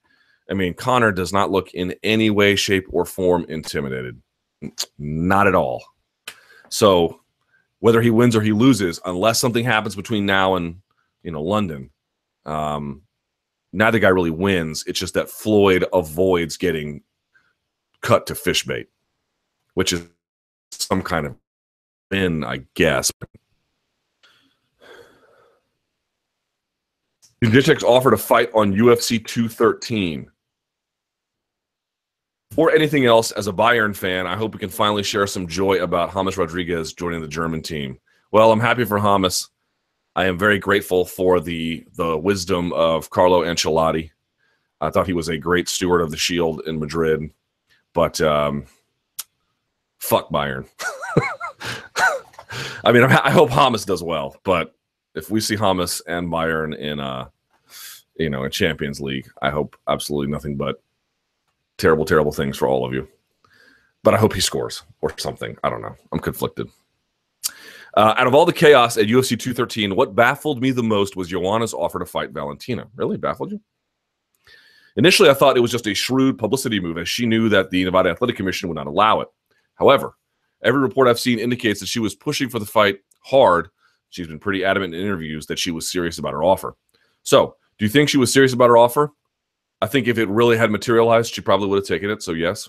I mean, Conor does not look in any way, shape, or form intimidated. Not at all. So whether he wins or he loses, unless something happens between now and, you know, London, um, neither guy really wins. It's just that Floyd avoids getting cut to fish bait, which is some kind of bin, I guess. Jacek's offered a fight on U F C two thirteen. Or anything else, as a Bayern fan, I hope we can finally share some joy about James Rodriguez joining the German team. Well, I'm happy for James. I am very grateful for the, the wisdom of Carlo Ancelotti. I thought he was a great steward of the Shield in Madrid. But, um... fuck Bayern. I mean, I hope Hamas does well, but if we see Hamas and Bayern in uh you know, in Champions League, I hope absolutely nothing but terrible, terrible things for all of you. But I hope he scores or something. I don't know. I'm conflicted. Uh, out of all the chaos at U F C two thirteen, what baffled me the most was Joanna's offer to fight Valentina. Really baffled you? Initially, I thought it was just a shrewd publicity move, as she knew that the Nevada Athletic Commission would not allow it. However, every report I've seen indicates that she was pushing for the fight hard. She's been pretty adamant in interviews that she was serious about her offer. So, do you think she was serious about her offer? I think if it really had materialized, she probably would have taken it, so yes.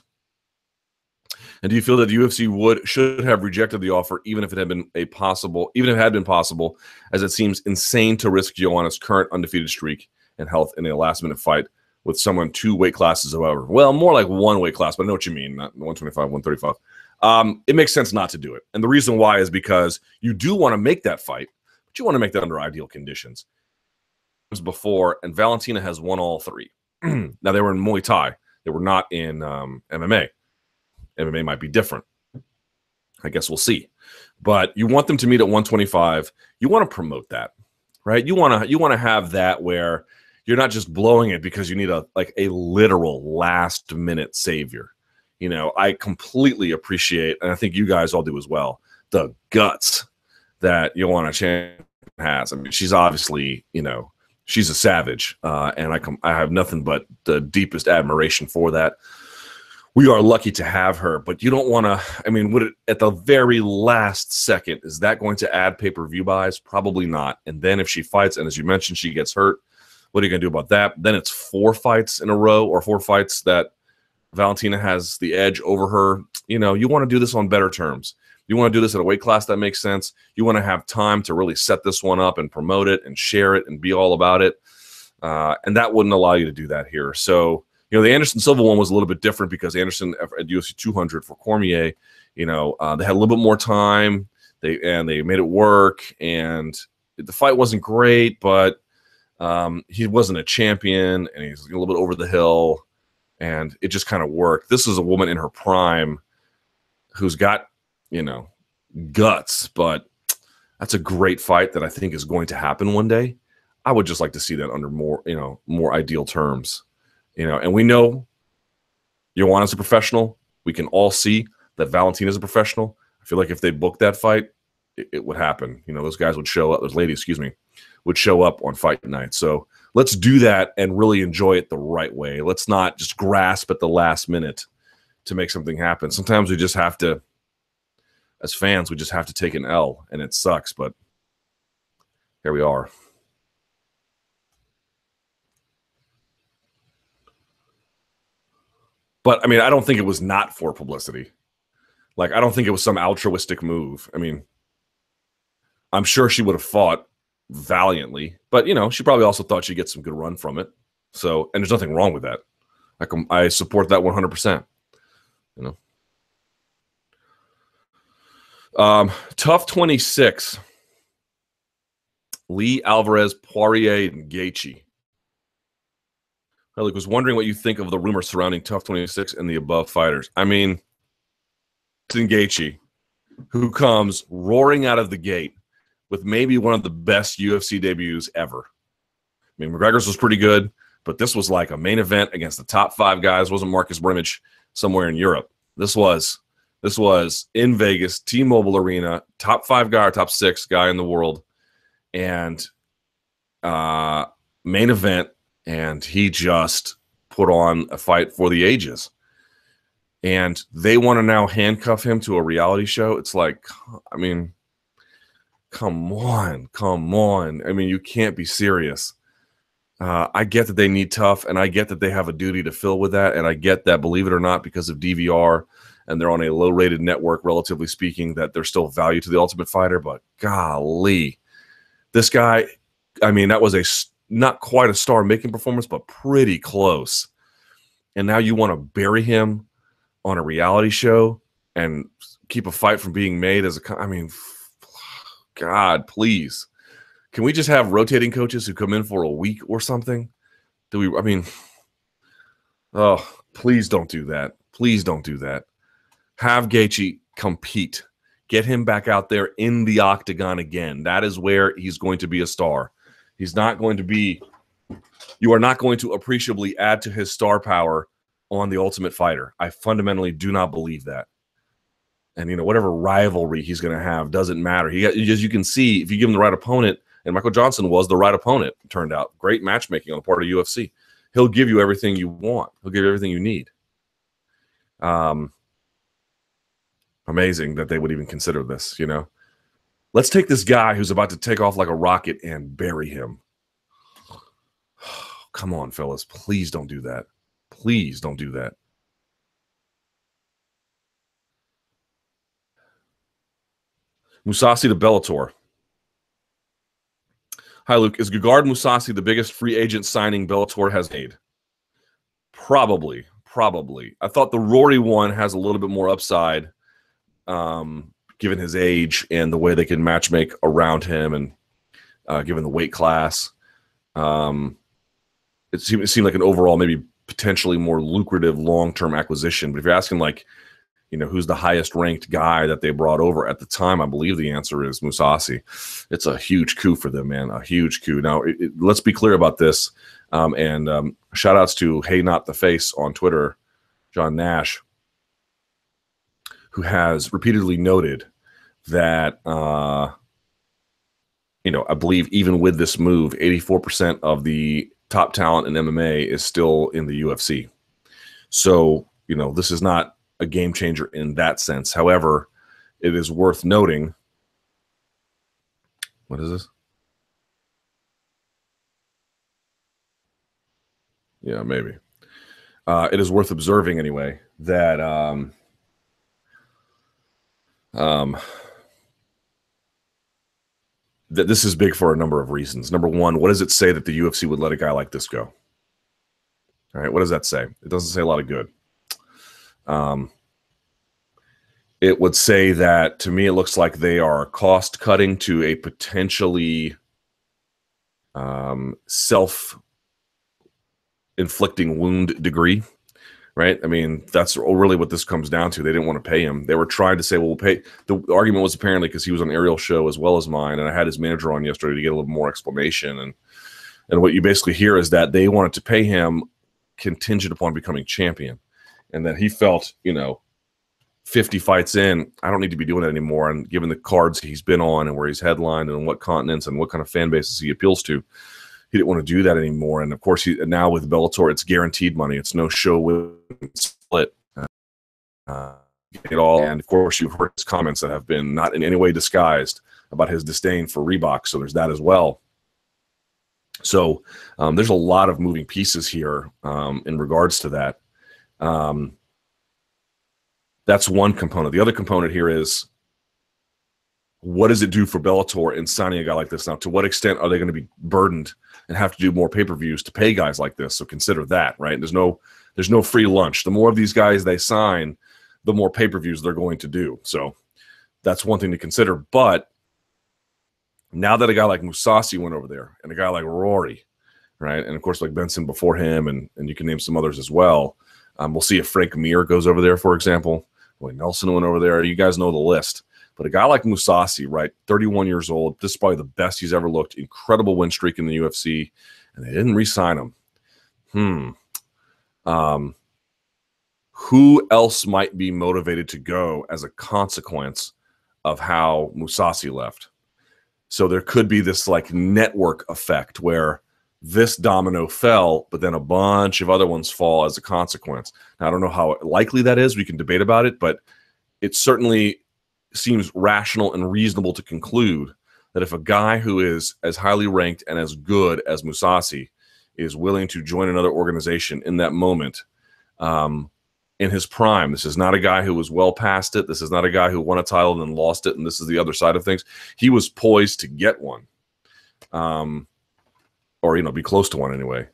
And do you feel that the U F C would should have rejected the offer even if it had been a possible, even if it had been possible, as it seems insane to risk Joanna's current undefeated streak and health in a last-minute fight with someone two weight classes over? Well, more like one weight class, but I know what you mean, not one twenty-five, one thirty-five. Um, it makes sense not to do it. And the reason why is because you do want to make that fight, but you want to make that under ideal conditions. It was before, and Valentina has won all three. Now, they were in Muay Thai. They were not in um, M M A. M M A might be different. I guess we'll see. But you want them to meet at one twenty-five. You want to promote that, right? You want to you want to have that where you're not just blowing it because you need a like a literal last-minute savior. You know, I completely appreciate, and I think you guys all do as well, the guts that Joanna Chan has. I mean, she's obviously, you know, she's a savage, uh, and I com I have nothing but the deepest admiration for that. We are lucky to have her, but you don't want to, I mean, would it, at the very last second, is that going to add pay-per-view buys? Probably not. And then if she fights, and as you mentioned, she gets hurt, what are you going to do about that? Then it's four fights in a row, or four fights that Valentina has the edge over her. You know, you want to do this on better terms. You want to do this at a weight class that makes sense. You want to have time to really set this one up and promote it and share it and be all about it. Uh, and that wouldn't allow you to do that here. So, you know, the Anderson Silva one was a little bit different because Anderson at U F C two hundred for Cormier, you know, uh, they had a little bit more time. They and they made it work, and the fight wasn't great, but um, he wasn't a champion, and he's a little bit over the hill, and it just kind of worked. This is a woman in her prime who's got, you know, guts, but that's a great fight that I think is going to happen one day. I would just like to see that under more, you know, more ideal terms, you know. And we know Joanna's a professional. We can all see that Valentina's a professional. I feel like if they booked that fight, it, it would happen. You know, those guys would show up, those ladies, excuse me, would show up on fight night. So let's do that and really enjoy it the right way. Let's not just grasp at the last minute to make something happen. Sometimes we just have to, as fans, we just have to take an L, and it sucks, but here we are. But, I mean, I don't think it was not for publicity. Like, I don't think it was some altruistic move. I mean, I'm sure she would have fought valiantly, but, you know, she probably also thought she'd get some good run from it. So, and there's nothing wrong with that. I, can, I support that one hundred percent, you know. Um, tough twenty-six. Lee, Alvarez, Poirier, and Gaethje. I was wondering what you think of the rumors surrounding Tough twenty-six and the above fighters. I mean, Justin Gaethje, who comes roaring out of the gate with maybe one of the best U F C debuts ever. I mean, McGregor's was pretty good, but this was like a main event against the top five guys. It wasn't Marcus Brimage somewhere in Europe. This was this was in Vegas, T-Mobile Arena, top five guy or top six guy in the world, and uh, main event, and he just put on a fight for the ages. And they want to now handcuff him to a reality show. It's like, I mean, come on, come on. I mean, you can't be serious. Uh, I get that they need Tough, and I get that they have a duty to fill with that, and I get that, believe it or not, because of D V R, and they're on a low-rated network, relatively speaking, that there's still value to The Ultimate Fighter, but golly. This guy, I mean, that was a not quite a star-making performance, but pretty close. And now you want to bury him on a reality show and keep a fight from being made as a, I mean, God, please. Can we just have rotating coaches who come in for a week or something? Do we, I mean, oh, please don't do that. Please don't do that. Have Gaethje compete. Get him back out there in the octagon again. That is where he's going to be a star. He's not going to be, you are not going to appreciably add to his star power on The Ultimate Fighter. I fundamentally do not believe that. And, you know, whatever rivalry he's going to have doesn't matter. He, as you can see, if you give him the right opponent, and Michael Johnson was the right opponent, it turned out. Great matchmaking on the part of U F C. He'll give you everything you want. He'll give you everything you need. Um, amazing that they would even consider this, you know. Let's take this guy who's about to take off like a rocket and bury him. Come on, fellas. Please don't do that. Please don't do that. Mousasi to Bellator. Hi, Luke. Is Gegard Mousasi the biggest free agent signing Bellator has made? Probably. Probably. I thought the Rory one has a little bit more upside, um, given his age and the way they can matchmake around him and uh, given the weight class. Um, it, seemed, it seemed like an overall maybe potentially more lucrative long-term acquisition. But if you're asking, like, you know, who's the highest ranked guy that they brought over at the time, I believe the answer is Mousasi. It's a huge coup for them, man, a huge coup. Now, it, it, let's be clear about this. Um, and um, shout outs to Hey Not the Face on Twitter, John Nash, who has repeatedly noted that, uh, you know, I believe even with this move, eighty-four percent of the top talent in M M A is still in the U F C. So, you know, this is not a game changer in that sense. However, it is worth noting. What is this? Yeah, maybe. Uh, it is worth observing anyway that um, Um, th this is big for a number of reasons. Number one, what does it say that the U F C would let a guy like this go? All right, what does that say? It doesn't say a lot of good. Um, it would say that, to me, it looks like they are cost-cutting to a potentially um, self-inflicting wound degree, right? I mean, that's really what this comes down to. They didn't want to pay him. They were trying to say, well, we'll pay. The argument was apparently because he was on Ariel's show as well as mine, and I had his manager on yesterday to get a little more explanation. And, and what you basically hear is that they wanted to pay him contingent upon becoming champion, and that he felt, you know, fifty fights in, I don't need to be doing that anymore. And given the cards he's been on and where he's headlined and what continents and what kind of fan bases he appeals to, he didn't want to do that anymore. And of course, he, now with Bellator, it's guaranteed money. It's no show win split uh, at all. And of course, you've heard his comments that have been not in any way disguised about his disdain for Reebok. So there's that as well. So um, there's a lot of moving pieces here um, in regards to that. Um, that's one component. The other component here is, what does it do for Bellator in signing a guy like this? Now, to what extent are they going to be burdened and have to do more pay-per-views to pay guys like this? So consider that, right? There's no, there's no free lunch. The more of these guys they sign, the more pay-per-views they're going to do. So that's one thing to consider. But now that a guy like Mousasi went over there, and a guy like Rory, right, and of course like Benson before him, and and you can name some others as well. Um, we'll see if Frank Mir goes over there, for example. Willie Nelson went over there. You guys know the list. But a guy like Mousasi, right, thirty-one years old, this is probably the best he's ever looked. Incredible win streak in the U F C, and they didn't re-sign him. Hmm. Um, who else might be motivated to go as a consequence of how Mousasi left? So there could be this like network effect where this domino fell, but then a bunch of other ones fall as a consequence. Now, I don't know how likely that is. We can debate about it, but it certainly seems rational and reasonable to conclude that if a guy who is as highly ranked and as good as Mousasi is willing to join another organization in that moment, um, in his prime, this is not a guy who was well past it. This is not a guy who won a title and then lost it. And this is the other side of things. He was poised to get one, um, or, you know, be close to one anyway.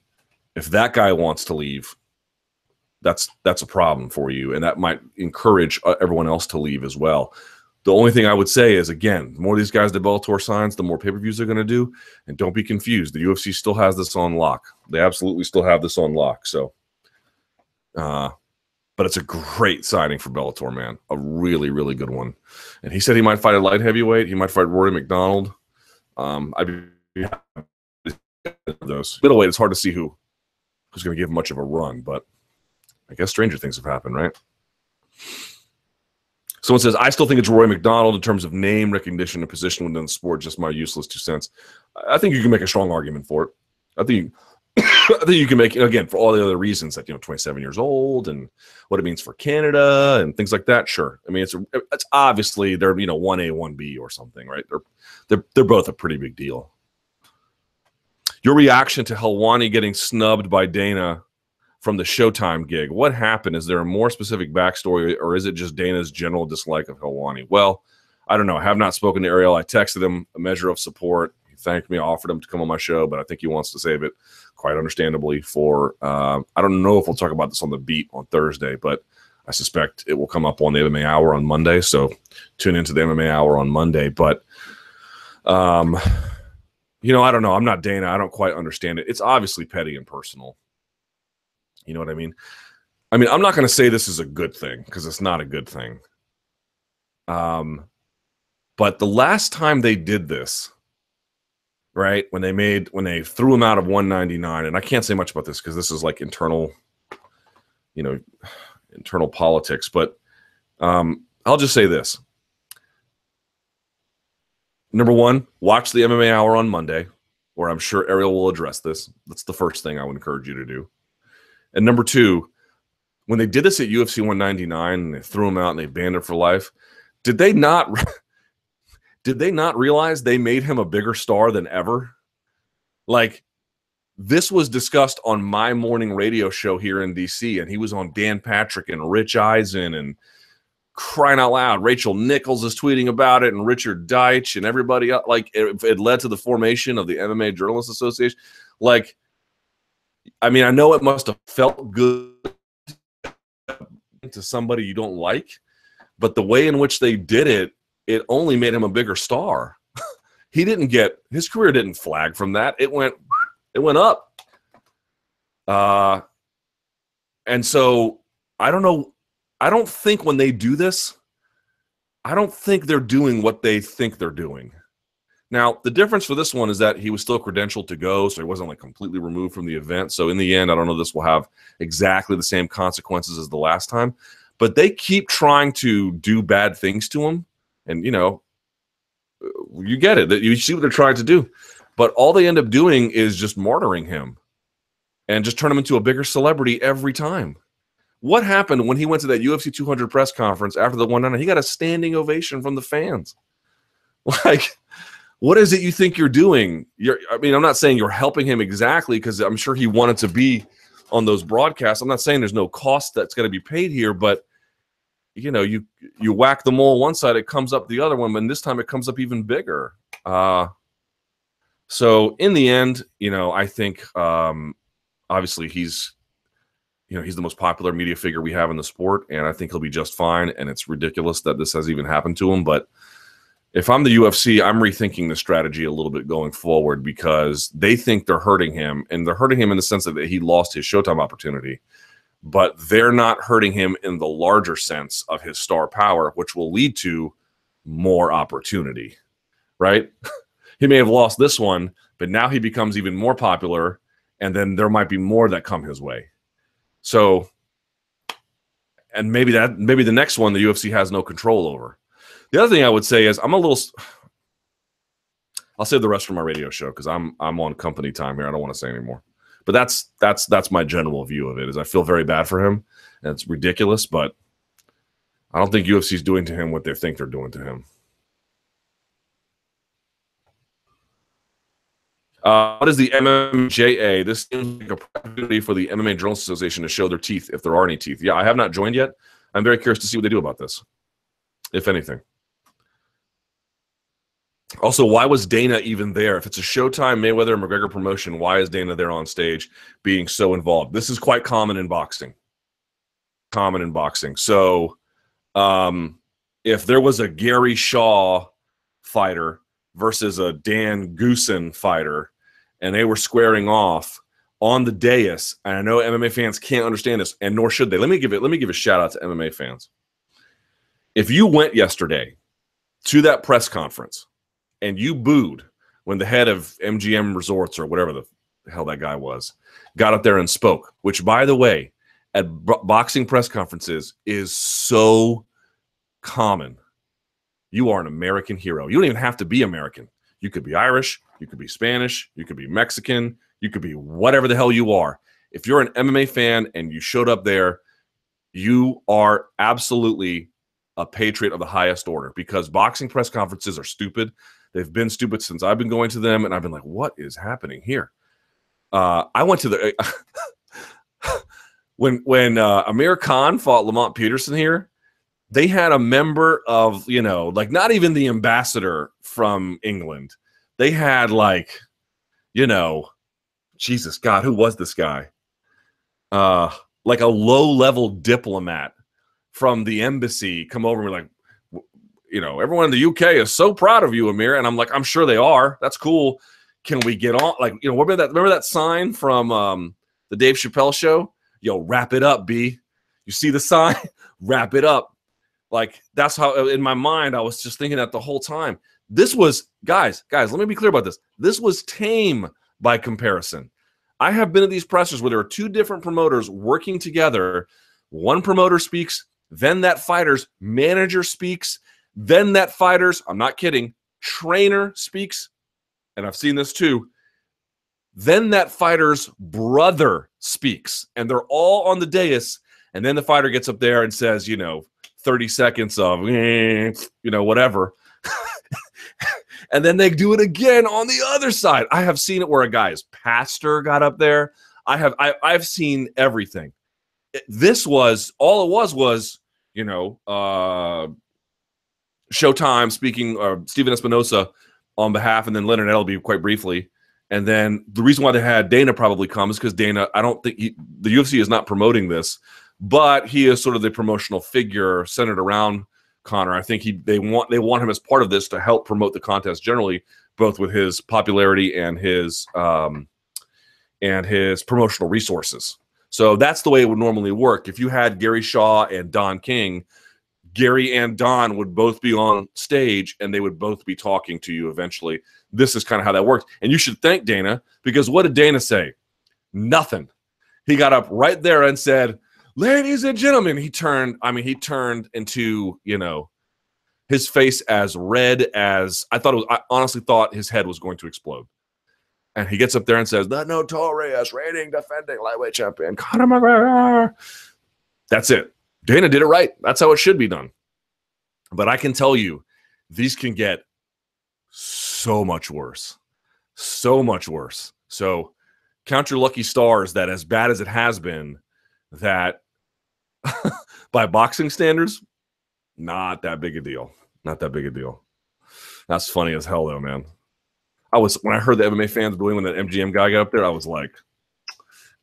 If that guy wants to leave, that's, that's a problem for you. And that might encourage everyone else to leave as well. The only thing I would say is, again, the more these guys that Bellator signs, the more pay-per-views they're going to do. And don't be confused. The U F C still has this on lock. They absolutely still have this on lock. So, uh, but it's a great signing for Bellator, man. A really, really good one. And he said he might fight a light heavyweight. He might fight Rory McDonald. Um, I'd be happy with those. Middleweight, it's hard to see who who's going to give much of a run. But I guess stranger things have happened, right? Someone says, I still think it's Rory McDonald in terms of name recognition and position within the sport. Just my useless two cents. I think you can make a strong argument for it. I think you I think you can make, again, for all the other reasons that, you know, twenty-seven years old and what it means for Canada and things like that. Sure. I mean, it's, a, it's obviously they're, you know, one A, one B or something, right? They're, they're, they're both a pretty big deal. Your reaction to Helwani getting snubbed by Dana from the Showtime gig. What happened? Is there a more specific backstory, or is it just Dana's general dislike of Helwani? Well, I don't know. I have not spoken to Ariel. I texted him a measure of support. Thanked me, offered him to come on my show, but I think he wants to save it, quite understandably, for uh, I don't know if we'll talk about this on the beat on Thursday, but I suspect it will come up on the M M A Hour on Monday. So tune into the M M A Hour on Monday. But um, you know, I don't know. I'm not Dana. I don't quite understand it. It's obviously petty and personal. You know what I mean? I mean, I'm not going to say this is a good thing, because it's not a good thing. Um, but the last time they did this, right, when they made when they threw him out of one ninety-nine, and I can't say much about this because this is like internal, you know, internal politics. But um, I'll just say this: number one, watch the M M A Hour on Monday, where I'm sure Ariel will address this. That's the first thing I would encourage you to do. And number two, when they did this at U F C one ninety-nine and they threw him out and they banned him for life, did they not? Did they not realize they made him a bigger star than ever? Like, this was discussed on my morning radio show here in D C, and he was on Dan Patrick and Rich Eisen and crying out loud. Rachel Nichols is tweeting about it, and Richard Deitch and everybody else. Like, it, it led to the formation of the M M A Journalists Association. Like, I mean, I know it must have felt good to somebody you don't like, but the way in which they did it, it only made him a bigger star. He didn't get, his career didn't flag from that. It went, it went up. Uh, and so I don't know. I don't think when they do this, I don't think they're doing what they think they're doing. Now, the difference for this one is that he was still credentialed to go, so he wasn't like completely removed from the event. So in the end, I don't know this will have exactly the same consequences as the last time, but they keep trying to do bad things to him. And, you know, you get it. You see what they're trying to do. But all they end up doing is just martyring him and just turn him into a bigger celebrity every time. What happened when he went to that U F C two hundred press conference after the one ninety? He got a standing ovation from the fans. Like, what is it you think you're doing? You're, I mean, I'm not saying you're helping him exactly, because I'm sure he wanted to be on those broadcasts. I'm not saying there's no cost that's going to be paid here, but, you know, you you whack the mole one side, it comes up the other one, and this time it comes up even bigger. Uh, so in the end, you know, I think um, obviously he's, you know, he's the most popular media figure we have in the sport, and I think he'll be just fine, and it's ridiculous that this has even happened to him. But if I'm the U F C, I'm rethinking the strategy a little bit going forward, because they think they're hurting him, and they're hurting him in the sense that he lost his Showtime opportunity, but they're not hurting him in the larger sense of his star power, which will lead to more opportunity, right? He may have lost this one, but now he becomes even more popular, and then there might be more that come his way. So, and maybe that, maybe the next one the U F C has no control over. The other thing I would say is I'm a little, I'll save the rest for my radio show, because I'm I'm on company time here. I don't want to say anymore. But that's that's that's my general view of it. Is I feel very bad for him, and it's ridiculous, but I don't think U F C is doing to him what they think they're doing to him. Uh, what is the M M J A? This seems like a opportunity for the M M A Journalists Association to show their teeth, if there are any teeth. Yeah, I have not joined yet. I'm very curious to see what they do about this, if anything. Also, why was Dana even there? If it's a Showtime Mayweather and McGregor promotion, why is Dana there on stage being so involved? This is quite common in boxing. Common in boxing. So um, if there was a Gary Shaw fighter versus a Dan Goosen fighter, and they were squaring off on the dais, and I know M M A fans can't understand this, and nor should they. Let me give it. Let me give a shout out to M M A fans. If you went yesterday to that press conference and you booed when the head of M G M Resorts or whatever the hell that guy was got up there and spoke, which, by the way, at boxing press conferences is so common. You are an American hero. You don't even have to be American. You could be Irish. You could be Spanish. You could be Mexican. You could be whatever the hell you are. If you're an M M A fan and you showed up there, you are absolutely a patriot of the highest order, because boxing press conferences are stupid. They've been stupid since I've been going to them, and I've been like, what is happening here? Uh, I went to the... when when uh, Amir Khan fought Lamont Peterson here, they had a member of, you know, like not even the ambassador from England. They had like, you know, Jesus, God, who was this guy? Uh, like a low-level diplomat from the embassy come over and be like, you know, everyone in the U K is so proud of you, Amir. And I'm like, I'm sure they are. That's cool. Can we get on? Like, you know, remember that, remember that sign from um, the Dave Chappelle show? Yo, wrap it up, B. You see the sign? Wrap it up. Like, that's how, in my mind, I was just thinking that the whole time. This was, guys, guys, let me be clear about this. This was tame by comparison. I have been at these pressers where there are two different promoters working together. One promoter speaks, then that fighter's manager speaks, then that fighter's, I'm not kidding, trainer speaks, and I've seen this too, then that fighter's brother speaks, and they're all on the dais, and then the fighter gets up there and says, you know, thirty seconds of, eh, you know, whatever. And then they do it again on the other side. I have seen it where a guy's pastor got up there. I have, I, I've seen everything. This was, all it was was, you know, uh, Showtime speaking, uh, Stephen Espinosa on behalf, and then Leonard Elby quite briefly. And then the reason why they had Dana probably come is because Dana, I don't think he, the U F C is not promoting this, but he is sort of the promotional figure centered around Conor. I think he they want they want him as part of this to help promote the contest generally, both with his popularity and his um, and his promotional resources. So that's the way it would normally work. If you had Gary Shaw and Don King, Gary and Don would both be on stage and they would both be talking to you eventually. This is kind of how that works. And you should thank Dana, because what did Dana say? Nothing. He got up right there and said, "Ladies and gentlemen," he turned, I mean, he turned into, you know, his face as red as, I thought it was, I honestly thought his head was going to explode. And he gets up there and says, "The notorious reigning, defending lightweight champion, Conor McGregor." That's it. Dana did it right. That's how it should be done. But I can tell you, these can get so much worse. So much worse. So count your lucky stars that as bad as it has been, that by boxing standards, not that big a deal. Not that big a deal. That's funny as hell, though, man. I was, when I heard the M M A fans booing when that M G M guy got up there, I was like,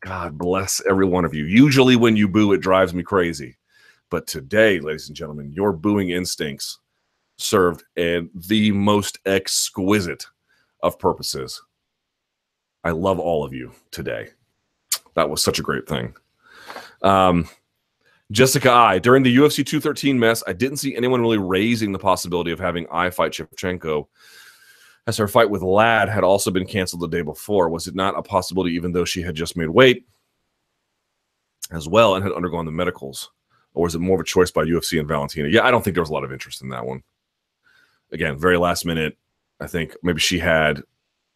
God bless every one of you. Usually when you boo, it drives me crazy. But today, ladies and gentlemen, your booing instincts served in the most exquisite of purposes. I love all of you today. That was such a great thing. Um, Jessica I, during the U F C two thirteen mess, I didn't see anyone really raising the possibility of having I fight Shevchenko, as her fight with Ladd had also been canceled the day before. Was it not a possibility, even though she had just made weight as well and had undergone the medicals? Or was it more of a choice by U F C and Valentina? Yeah, I don't think there was a lot of interest in that one. Again, very last minute. I think maybe she had,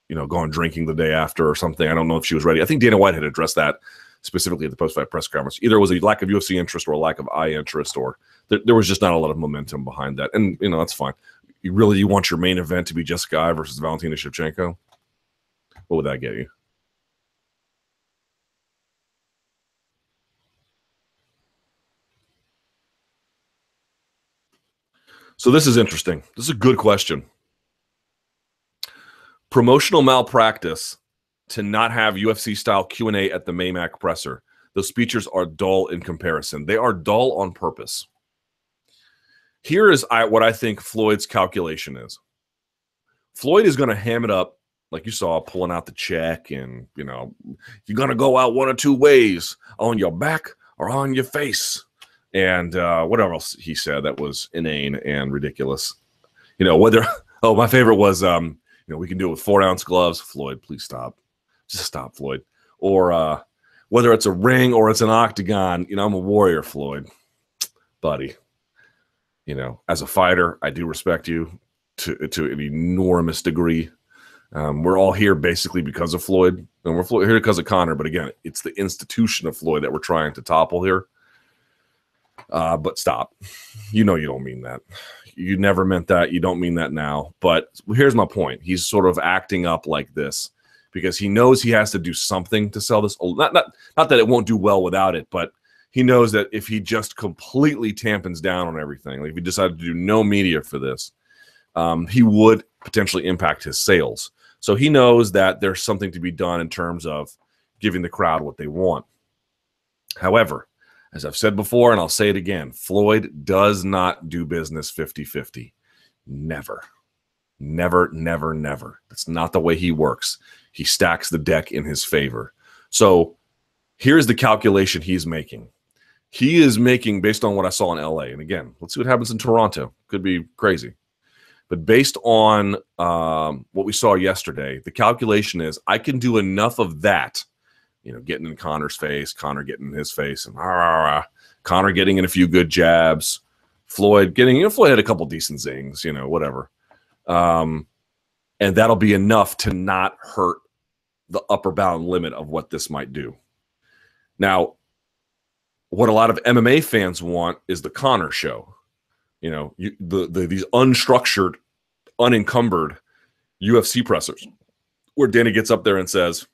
you know, gone drinking the day after or something. I don't know if she was ready. I think Dana White had addressed that specifically at the post-fight press conference. Either it was a lack of U F C interest or a lack of eye interest, or th there was just not a lot of momentum behind that. And, you know, that's fine. You really you want your main event to be Jessica I versus Valentina Shevchenko? What would that get you? So this is interesting. This is a good question. Promotional malpractice to not have U F C-style Q and A at the Maymac presser. Those speeches are dull in comparison. They are dull on purpose. Here is I, what I think Floyd's calculation is. Floyd is going to ham it up, like you saw, pulling out the check, and, you know, you're going to go out one or two ways, on your back or on your face. And uh, whatever else he said that was inane and ridiculous. You know, whether, oh, my favorite was, um, you know, we can do it with four ounce gloves. Floyd, please stop. Just stop, Floyd. Or uh, whether it's a ring or it's an octagon, you know, I'm a warrior, Floyd. Buddy. You know, as a fighter, I do respect you to to an enormous degree. Um, we're all here basically because of Floyd, and we're Floyd, here because of Conor. But again, it's the institution of Floyd that we're trying to topple here. Uh, but stop. You know you don't mean that. You never meant that. You don't mean that now. But here's my point. He's sort of acting up like this because he knows he has to do something to sell this. Not, not, not that it won't do well without it, but he knows that if he just completely tampons down on everything, like if he decided to do no media for this, um, he would potentially impact his sales. So he knows that there's something to be done in terms of giving the crowd what they want. However, as I've said before, and I'll say it again, Floyd does not do business fifty fifty. Never. Never, never, never. That's not the way he works. He stacks the deck in his favor. So here's the calculation he's making. He is making, based on what I saw in L A, and again, let's see what happens in Toronto. Could be crazy. But based on um, what we saw yesterday, the calculation is I can do enough of that, you know, getting in Conor's face, Conor getting in his face, and rah, rah, rah, Conor getting in a few good jabs, Floyd getting, you know, Floyd had a couple decent zings, you know, whatever. Um, and that'll be enough to not hurt the upper bound limit of what this might do. Now, what a lot of M M A fans want is the Conor show. You know, you, the, the these unstructured, unencumbered U F C pressers where Dana gets up there and says,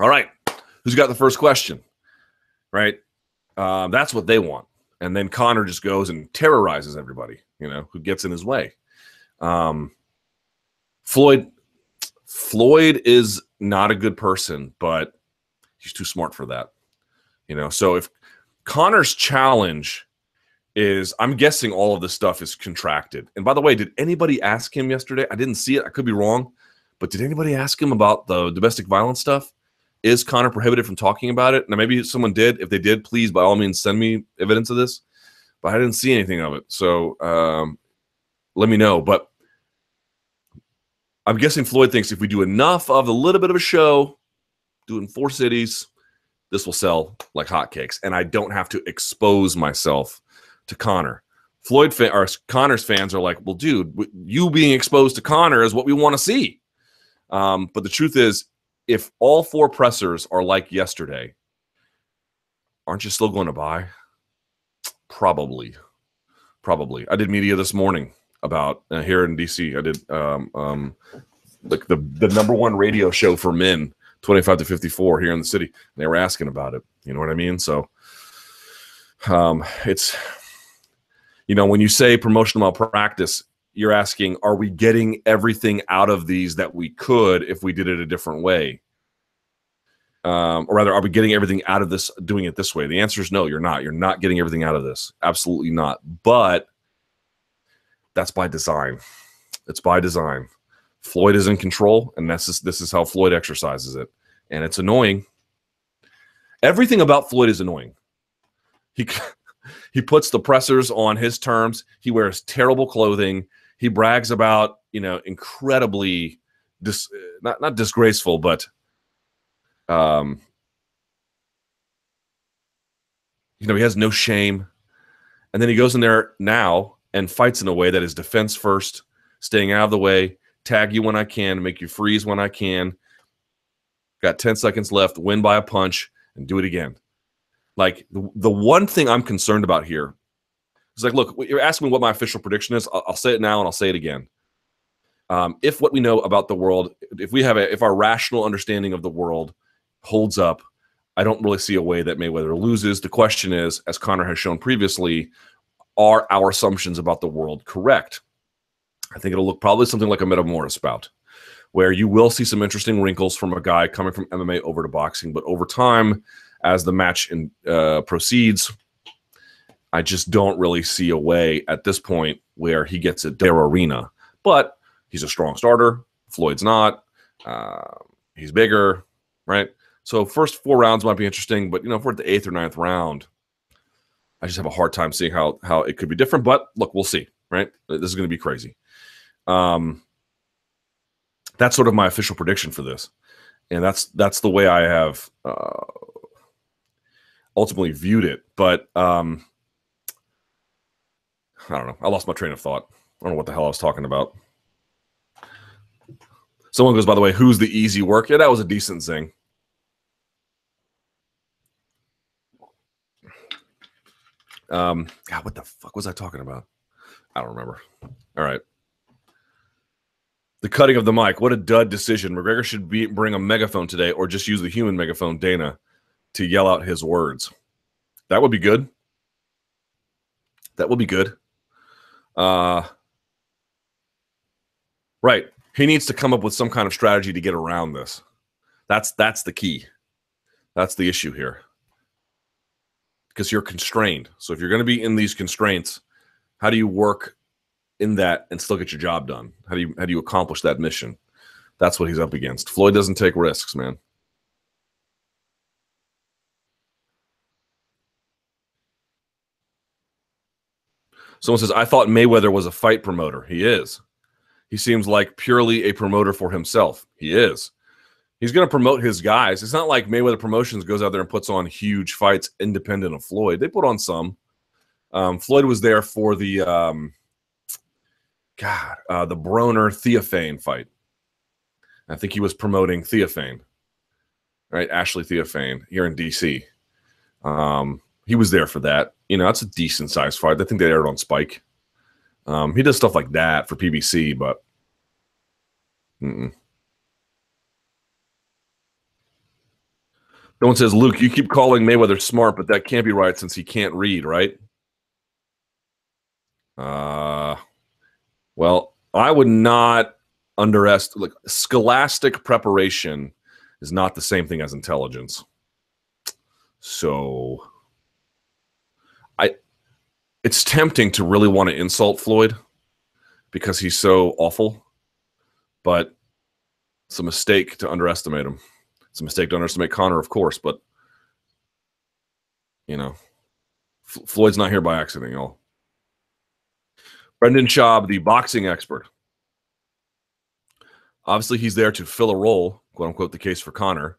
all right, who's got the first question, right? Um, that's what they want. And then Conor just goes and terrorizes everybody, you know, who gets in his way. Um, Floyd, Floyd is not a good person, but he's too smart for that, you know. So if Conor's challenge is, I'm guessing all of this stuff is contracted. And by the way, did anybody ask him yesterday? I didn't see it. I could be wrong, but did anybody ask him about the domestic violence stuff? Is Conor prohibited from talking about it? Now, maybe someone did. If they did, please, by all means, send me evidence of this. But I didn't see anything of it. So um, let me know. But I'm guessing Floyd thinks if we do enough of a little bit of a show, do it in four cities, this will sell like hotcakes. And I don't have to expose myself to Conor. Floyd fan, or Conor's fans are like, well, dude, you being exposed to Conor is what we want to see. Um, but the truth is, if all four pressers are like yesterday, aren't you still going to buy? Probably. Probably. I did media this morning about uh, here in D C. I did um, um, like the, the number one radio show for men, twenty-five to fifty-four here in the city. They were asking about it. You know what I mean? So um, it's, you know, when you say promotional malpractice, you're asking, are we getting everything out of these that we could if we did it a different way? Um, or rather, are we getting everything out of this doing it this way? The answer is no, you're not. You're not getting everything out of this. Absolutely not. But that's by design. It's by design. Floyd is in control, and that's just, this is how Floyd exercises it. And it's annoying. Everything about Floyd is annoying. He, he puts the pressers on his terms. He wears terrible clothing. He brags about, you know, incredibly, dis not not disgraceful, but, um, you know, he has no shame. And then he goes in there now and fights in a way that is defense first, staying out of the way, tag you when I can, make you freeze when I can. Got ten seconds left, win by a punch, and do it again. Like, the, the one thing I'm concerned about here is, like, look, you're asking me what my official prediction is. I'll, I'll say it now and I'll say it again. Um, if what we know about the world, if we have a, if our rational understanding of the world holds up, I don't really see a way that Mayweather loses. The question is, as Conor has shown previously, are our assumptions about the world correct? I think it'll look probably something like a Metamorphosis bout, where you will see some interesting wrinkles from a guy coming from M M A over to boxing, but over time, as the match in, uh, proceeds, I just don't really see a way at this point where he gets at their arena. But he's a strong starter. Floyd's not. Uh, he's bigger, right? So first four rounds might be interesting, but, you know, if we're at the eighth or ninth round, I just have a hard time seeing how how it could be different. But look, we'll see, right? This is going to be crazy. Um, that's sort of my official prediction for this, and that's that's the way I have. Uh, ultimately viewed it, but um, I don't know. I lost my train of thought. I don't know what the hell I was talking about. Someone goes, by the way, who's the easy work? Yeah, that was a decent thing. Um, God, what the fuck was I talking about? I don't remember. All right. The cutting of the mic. What a dud decision. McGregor should be, bring a megaphone today, or just use the human megaphone, Dana, to yell out his words. That would be good. That would be good. Uh, right. He needs to come up with some kind of strategy to get around this. That's, that's the key. That's the issue here. Because you're constrained. So if you're going to be in these constraints, how do you work in that and still get your job done? How do you, how do you accomplish that mission? That's what he's up against. Floyd doesn't take risks, man. Someone says, I thought Mayweather was a fight promoter. He is. He seems like purely a promoter for himself. He is. He's going to promote his guys. It's not like Mayweather Promotions goes out there and puts on huge fights independent of Floyd. They put on some. Um, Floyd was there for the, um, God, uh, the Broner-Theophane fight. I think he was promoting Theophane, right? Ashley Theophane here in D C. Um, he was there for that. You know, that's a decent sized fight. I think they aired on Spike. Um, he does stuff like that for P B C, but. Mm-mm. No one says, Luke, you keep calling Mayweather smart, but that can't be right since he can't read, right? Uh, well, I would not underestimate. Like, scholastic preparation is not the same thing as intelligence. So, I, it's tempting to really want to insult Floyd because he's so awful, but it's a mistake to underestimate him. It's a mistake to underestimate Conor, of course, but you know, F Floyd's not here by accident, y'all. Brendan Schaub, the boxing expert. Obviously, he's there to fill a role, quote unquote, the case for Conor,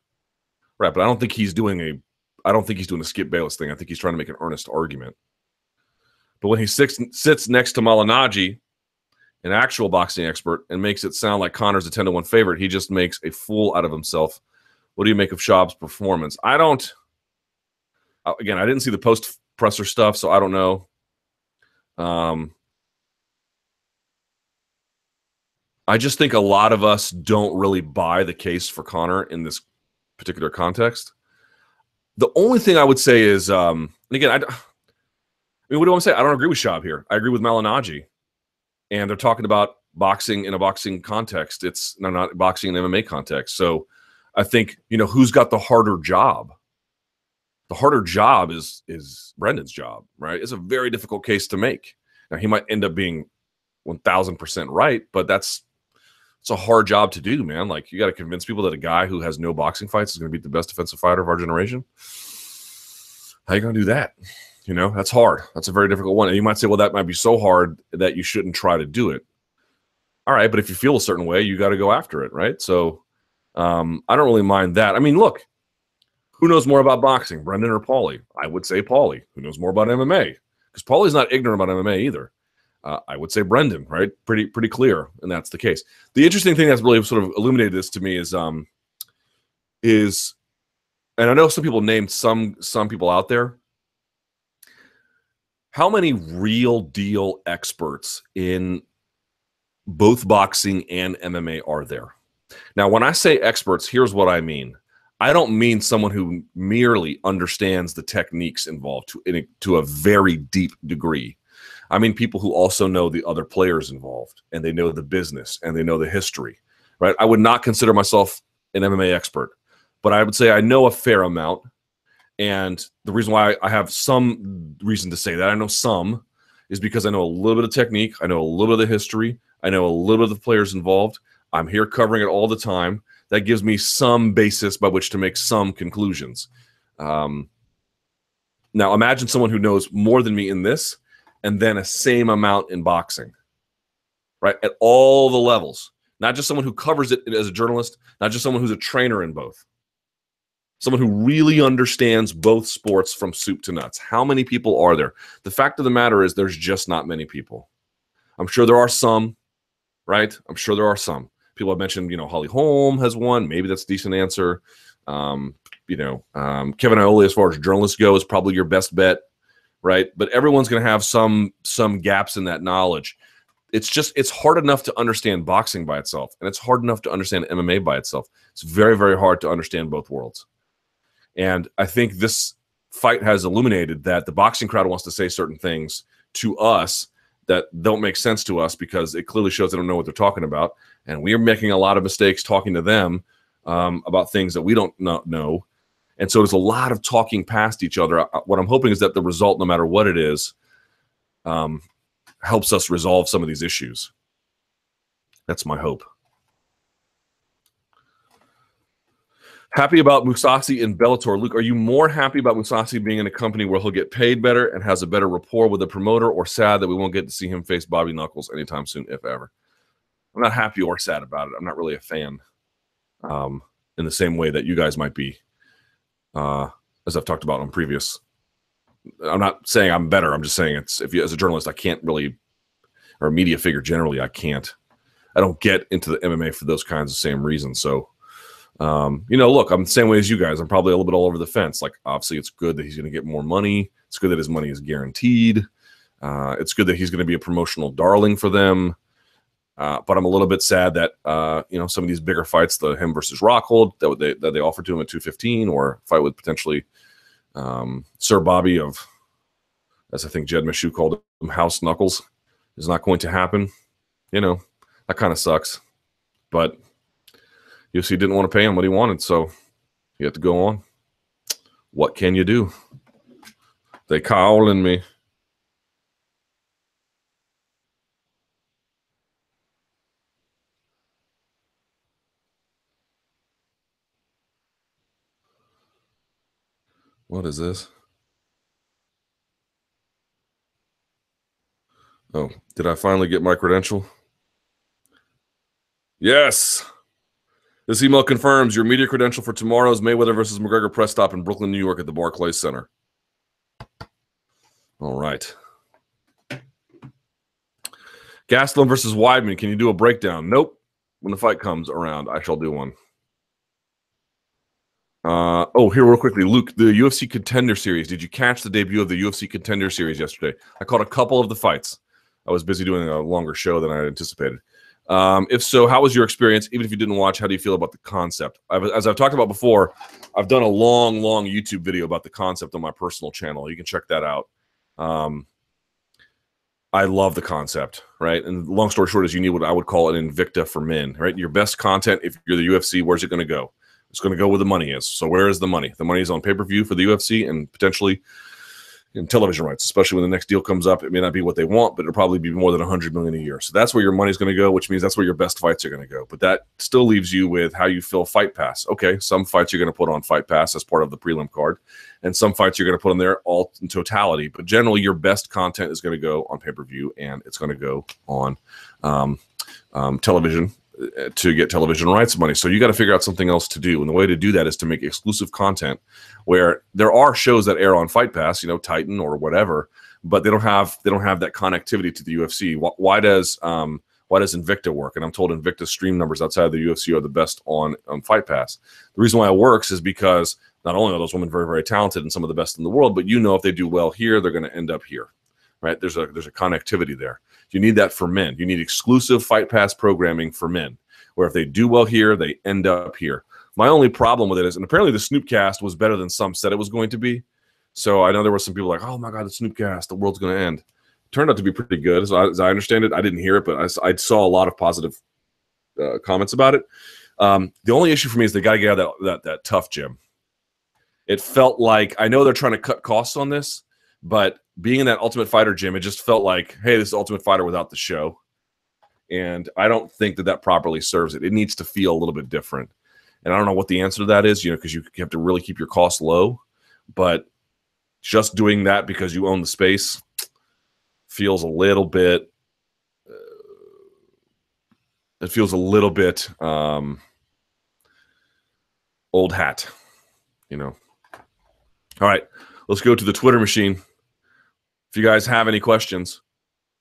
right? But I don't think he's doing a, I don't think he's doing a Skip Bayless thing. I think he's trying to make an earnest argument. But when he sits sits next to Malignaggi, an actual boxing expert, and makes it sound like Conor's a ten to one favorite, he just makes a fool out of himself. What do you make of Schaub's performance? I don't. Again, I didn't see the post presser stuff, so I don't know. Um, I just think a lot of us don't really buy the case for Conor in this particular context. The only thing I would say is, um, and again, I, I mean, what do I want to say? I don't agree with Schaub here. I agree with Malignaggi. And they're talking about boxing in a boxing context. It's no, not boxing in an M M A context. So I think, you know, who's got the harder job? The harder job is is Brendan's job, right? It's a very difficult case to make. Now, he might end up being one thousand percent right, but that's it's a hard job to do, man. Like, you got to convince people that a guy who has no boxing fights is going to be the best defensive fighter of our generation. How you going to do that? You know, that's hard. That's a very difficult one. And you might say, well, that might be so hard that you shouldn't try to do it. All right, but if you feel a certain way, you got to go after it, right? So um, I don't really mind that. I mean, look, who knows more about boxing, Brendan or Paulie? I would say Paulie. Who knows more about M M A? Because Paulie's not ignorant about M M A either. Uh, I would say Brendan, right? Pretty pretty clear, and that's the case. The interesting thing that's really sort of illuminated this to me is, um, is, and I know some people named some some people out there, how many real deal experts in both boxing and M M A are there? Now, when I say experts, here's what I mean. I don't mean someone who merely understands the techniques involved to, in a, to a very deep degree. I mean people who also know the other players involved, and they know the business, and they know the history, right? I would not consider myself an M M A expert, but I would say I know a fair amount. And the reason why I have some reason to say that, I know some, is because I know a little bit of technique. I know a little bit of the history. I know a little bit of the players involved. I'm here covering it all the time. That gives me some basis by which to make some conclusions. Um, now, imagine someone who knows more than me in this and then a same amount in boxing, right? At all the levels. Not just someone who covers it as a journalist, not just someone who's a trainer in both. Someone who really understands both sports from soup to nuts. How many people are there? The fact of the matter is there's just not many people. I'm sure there are some, right? I'm sure there are some. People have mentioned, you know, Holly Holm has one. Maybe that's a decent answer. Um, you know, um, Kevin Iole, as far as journalists go, is probably your best bet, right? But everyone's going to have some some gaps in that knowledge. It's just, it's hard enough to understand boxing by itself, and it's hard enough to understand M M A by itself. It's very, very hard to understand both worlds. And I think this fight has illuminated that the boxing crowd wants to say certain things to us that don't make sense to us because it clearly shows they don't know what they're talking about. And we are making a lot of mistakes talking to them um, about things that we don't not know. And so there's a lot of talking past each other. What I'm hoping is that the result, no matter what it is, um, helps us resolve some of these issues. That's my hope. Happy about Mousasi in Bellator. Luke, are you more happy about Mousasi being in a company where he'll get paid better and has a better rapport with a promoter, or sad that we won't get to see him face Bobby Knuckles anytime soon, if ever? I'm not happy or sad about it. I'm not really a fan um, in the same way that you guys might be, uh, as I've talked about on previous. I'm not saying I'm better. I'm just saying it's if you, as a journalist, I can't really, or a media figure generally, I can't. I don't get into the M M A for those kinds of same reasons, so. Um, you know, look, I'm the same way as you guys. I'm probably a little bit all over the fence. Like, obviously, it's good that he's going to get more money. It's good that his money is guaranteed. Uh, it's good that he's going to be a promotional darling for them. Uh, but I'm a little bit sad that, uh, you know, some of these bigger fights, the him versus Rockhold, that they, that they offered to him at two fifteen, or fight with potentially um, Sir Bobby of, as I think Jed Meshew called him, House Knuckles. is not going to happen. You know, that kind of sucks. But U F C didn't want to pay him what he wanted, so you have to go on. What can you do? They calling me. What is this? Oh, did I finally get my credential? Yes. This email confirms your media credential for tomorrow's Mayweather versus McGregor press stop in Brooklyn, New York at the Barclays Center. All right. Gastelum versus Weidman. Can you do a breakdown? Nope. When the fight comes around, I shall do one. Uh, oh, here real quickly. Luke, the U F C Contender Series. Did you catch the debut of the U F C Contender Series yesterday? I caught a couple of the fights. I was busy doing a longer show than I anticipated. Um, if so, how was your experience? Even if you didn't watch, how do you feel about the concept? I've, as I've talked about before, I've done a long, long YouTube video about the concept on my personal channel. You can check that out. Um, I love the concept, right? And long story short is you need what I would call an Invicta for men, right? Your best content, if you're the U F C, where's it going to go? It's going to go where the money is. So where is the money? The money is on pay-per-view for the U F C and potentially in television rights, especially when the next deal comes up. It may not be what they want, but it'll probably be more than one hundred million dollars a year. So that's where your money's going to go, which means that's where your best fights are going to go. But that still leaves you with how you fill Fight Pass. Okay, some fights you're going to put on Fight Pass as part of the prelim card, and some fights you're going to put on there all in totality. But generally, your best content is going to go on pay-per-view, and it's going to go on um, um, television to get television rights money. So you got to figure out something else to do. And the way to do that is to make exclusive content where there are shows that air on Fight Pass, you know, Titan or whatever, but they don't have, they don't have that connectivity to the U F C. Why, why does, um, why does Invicta work? And I'm told Invicta stream numbers outside of the U F C are the best on, on Fight Pass. The reason why it works is because not only are those women very, very talented and some of the best in the world, but you know, if they do well here, they're going to end up here, right? There's a, there's a connectivity there. You need that for men. You need exclusive Fight Pass programming for men, where if they do well here, they end up here. My only problem with it is, and apparently the Snoopcast was better than some said it was going to be. So I know there were some people like, oh my God, the Snoopcast, the world's going to end. It turned out to be pretty good. So I, as I understand it, I didn't hear it, but I, I saw a lot of positive uh, comments about it. Um, the only issue for me is they got to get out of that, that, that tough gym. It felt like, I know they're trying to cut costs on this, but being in that Ultimate Fighter gym, it just felt like, hey, this is Ultimate Fighter without the show. And I don't think that that properly serves it. It needs to feel a little bit different. And I don't know what the answer to that is, you know, because you have to really keep your costs low. But just doing that because you own the space feels a little bit, uh, it feels a little bit um, old hat, you know. All right, let's go to the Twitter machine. If you guys have any questions,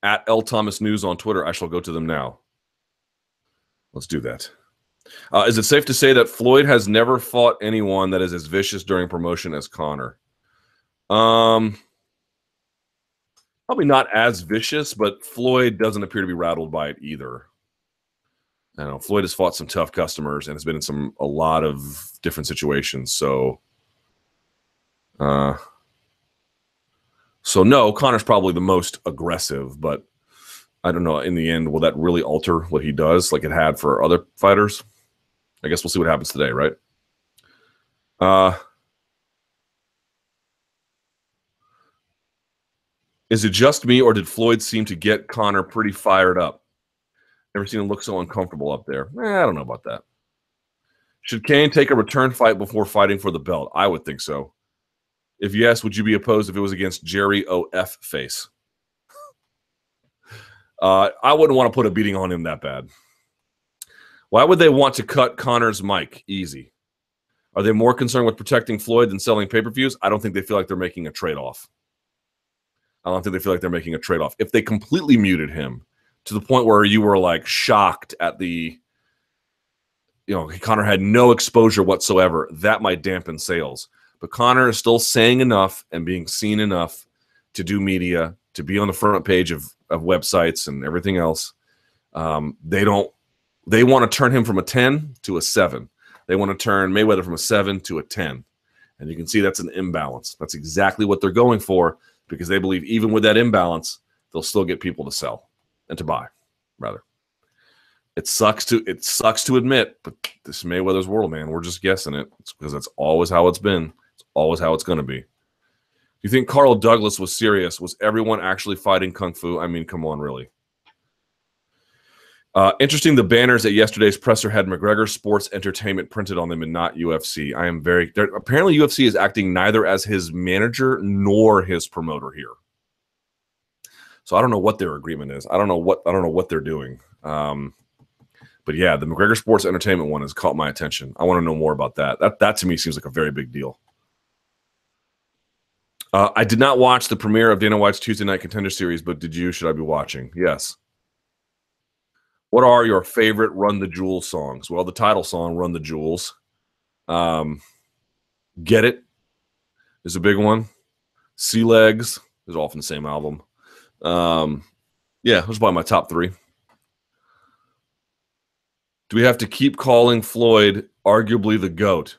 at L Thomas News on Twitter, I shall go to them now. Let's do that. Uh, is it safe to say that Floyd has never fought anyone that is as vicious during promotion as Conor? Um, probably not as vicious, but Floyd doesn't appear to be rattled by it either. I don't know. Floyd has fought some tough customers and has been in some a lot of different situations. So, uh. So, no, Conor's probably the most aggressive, but I don't know. In the end, will that really alter what he does like it had for other fighters? I guess we'll see what happens today, right? Uh, is it just me, or did Floyd seem to get Conor pretty fired up? Never seen him look so uncomfortable up there. Eh, I don't know about that. Should Kane take a return fight before fighting for the belt? I would think so. If yes, would you be opposed if it was against Jerry O F Face? Uh, I wouldn't want to put a beating on him that bad. Why would they want to cut Conor's mic? Easy. Are they more concerned with protecting Floyd than selling pay-per-views? I don't think they feel like they're making a trade-off. I don't think they feel like they're making a trade-off. If they completely muted him to the point where you were like shocked at the, you know, Conor had no exposure whatsoever, that might dampen sales. But Conor is still saying enough and being seen enough to do media, to be on the front page of, of websites and everything else. Um, they don't. They want to turn him from a ten to a seven. They want to turn Mayweather from a seven to a ten. And you can see that's an imbalance. That's exactly what they're going for because they believe even with that imbalance, they'll still get people to sell. and to buy, rather. It sucks to it sucks to admit, but this is Mayweather's world, man. We're just guessing it. It's because that's always how it's been. It's always how it's going to be. Do you think Carl Douglas was serious? Was everyone actually fighting Kung Fu? I mean, come on, really. Uh, interesting, the banners at yesterday's presser had McGregor Sports Entertainment printed on them and not U F C. I am very... Apparently, U F C is acting neither as his manager nor his promoter here. So I don't know what their agreement is. I don't know what I don't know what they're doing. Um, but yeah, the McGregor Sports Entertainment one has caught my attention. I want to know more about that. That, that to me, seems like a very big deal. Uh, I did not watch the premiere of Dana White's Tuesday Night Contender Series, but did you? Should I be watching? Yes. What are your favorite Run the Jewels songs? Well, the title song, Run the Jewels. Um, Get It is a big one. Sea Legs is often the same album. Um, yeah, those are probably my top three. Do we have to keep calling Floyd arguably the GOAT?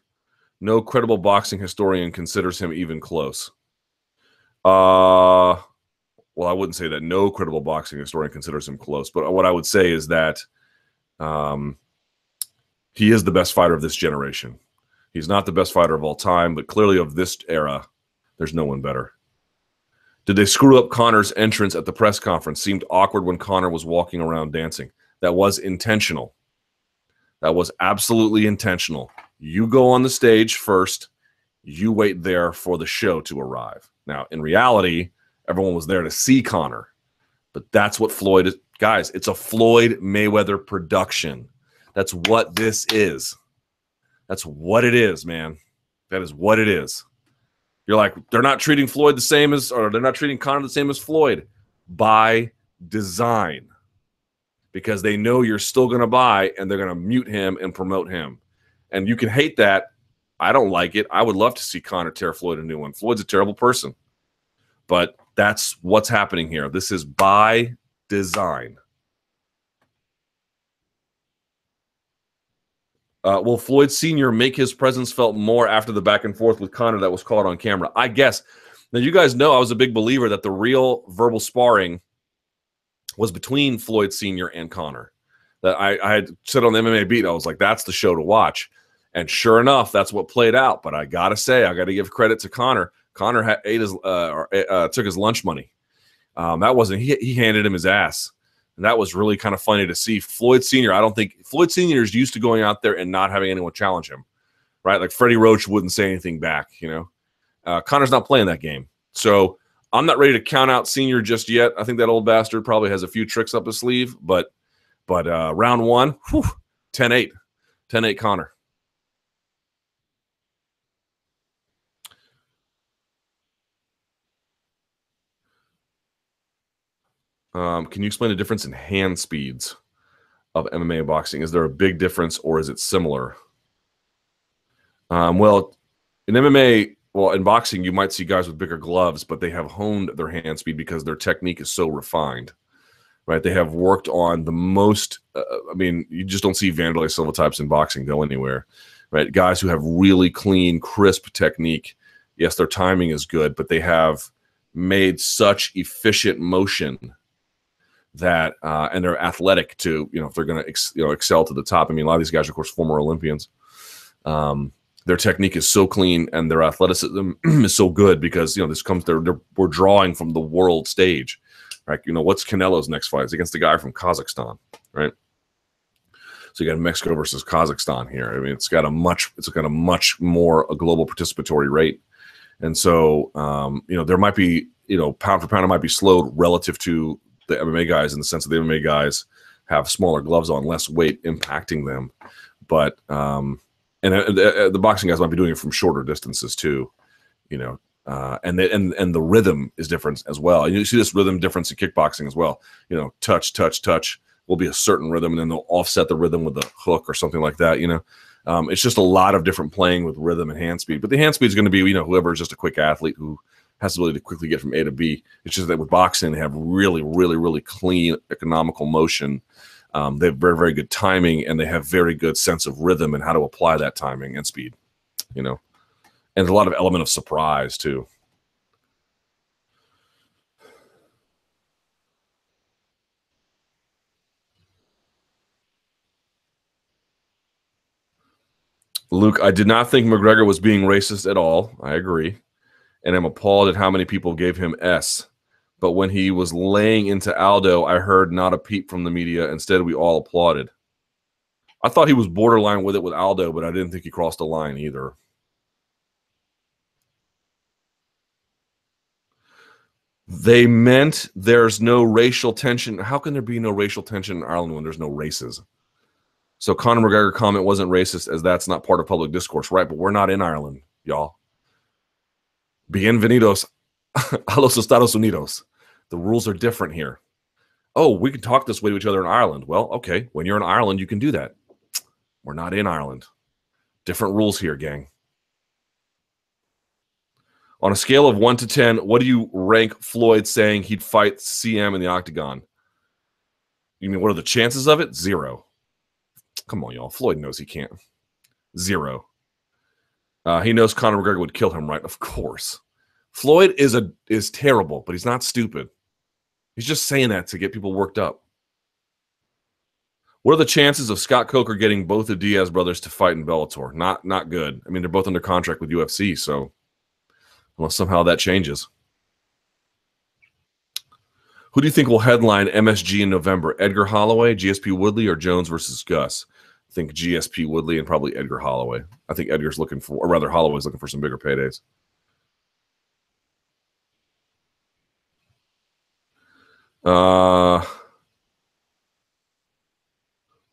No credible boxing historian considers him even close. Uh... Well, I wouldn't say that no credible boxing historian considers him close, but what I would say is that um, he is the best fighter of this generation. He's not the best fighter of all time, but clearly of this era, there's no one better. Did they screw up Conor's entrance at the press conference? Seemed awkward when Conor was walking around dancing. That was intentional. That was absolutely intentional. You go on the stage first. You wait there for the show to arrive. Now, in reality... everyone was there to see Conor. But that's what Floyd is. Guys, it's a Floyd Mayweather production. That's what this is. That's what it is, man. That is what it is. You're like, they're not treating Floyd the same as, or they're not treating Conor the same as Floyd. By design. Because they know you're still going to buy, and they're going to mute him and promote him. And you can hate that. I don't like it. I would love to see Conor tear Floyd a new one. Floyd's a terrible person. But that's what's happening here. This is by design. Uh, will Floyd Senior make his presence felt more after the back and forth with Conor that was caught on camera? I guess. Now, you guys know I was a big believer that the real verbal sparring was between Floyd Senior and Conor. That I, I had said on the M M A Beat, I was like, that's the show to watch. And sure enough, that's what played out. But I got to say, I got to give credit to Conor. Conor ate his, uh, or, uh, took his lunch money. Um, that wasn't, he, he handed him his ass. And that was really kind of funny to see. Floyd Senior, I don't think, Floyd Senior is used to going out there and not having anyone challenge him, right? Like Freddie Roach wouldn't say anything back, you know? Uh, Conor's not playing that game. So I'm not ready to count out Senior just yet. I think that old bastard probably has a few tricks up his sleeve, but, but uh, round one, whew, ten eight. ten eight Conor. Um, can you explain the difference in hand speeds of M M A boxing? Is there a big difference or is it similar? Um, well, in M M A, well, in boxing, you might see guys with bigger gloves, but they have honed their hand speed because their technique is so refined, right? They have worked on the most, uh, I mean, you just don't see Vanderlei Silva types in boxing go anywhere, right? Guys who have really clean, crisp technique. Yes, their timing is good, but they have made such efficient motion that uh, and they're athletic too. You know, if they're going to you know excel to the top. I mean, a lot of these guys are, of course, former Olympians. Um, their technique is so clean, and their athleticism is so good because you know this comes. They're, they're we're drawing from the world stage, right? You know, what's Canelo's next fight? It's against the guy from Kazakhstan, right? So you got Mexico versus Kazakhstan here. I mean, it's got a much it's got a much more a global participatory rate, and so um, you know there might be you know pound for pound it might be slowed relative to the M M A guys in the sense that the M M A guys have smaller gloves on, less weight impacting them. But, um, and uh, the, uh, the boxing guys might be doing it from shorter distances too, you know, uh, and, the, and, and the rhythm is different as well. And you see this rhythm difference in kickboxing as well. You know, touch, touch, touch will be a certain rhythm and then they'll offset the rhythm with a hook or something like that. You know, um, it's just a lot of different playing with rhythm and hand speed, but the hand speed is going to be, you know, whoever is just a quick athlete who has the ability to quickly get from A to B. It's just that with boxing, they have really, really, really clean economical motion. Um, they have very, very good timing, and they have very good sense of rhythm and how to apply that timing and speed, you know. And there's a lot of element of surprise, too. Luke, I did not think McGregor was being racist at all. I agree. And I'm appalled at how many people gave him S. But when he was laying into Aldo, I heard not a peep from the media. Instead, we all applauded. I thought he was borderline with it with Aldo, but I didn't think he crossed the line either. They meant there's no racial tension. How can there be no racial tension in Ireland when there's no races? So Conor McGregor's comment wasn't racist, as that's not part of public discourse, right? But we're not in Ireland, y'all. Bienvenidos a los Estados Unidos. The rules are different here. Oh, we can talk this way to each other in Ireland. Well, okay, when you're in Ireland, you can do that. We're not in Ireland. Different rules here, gang. On a scale of one to ten, what do you rank Floyd saying he'd fight C M in the octagon? You mean, what are the chances of it? Zero. Come on, y'all. Floyd knows he can't. Zero. Uh, he knows Conor McGregor would kill him, right? Of course. Floyd is a is terrible, but he's not stupid. He's just saying that to get people worked up. What are the chances of Scott Coker getting both the Diaz brothers to fight in Bellator? Not, not good. I mean, they're both under contract with U F C, so unless somehow that changes. Who do you think will headline M S G in November? Edgar Holloway, G S P Woodley, or Jones versus Gus? I think G S P Woodley and probably Edgar Holloway. I think Edgar's looking for, or rather Holloway's looking for some bigger paydays. Uh,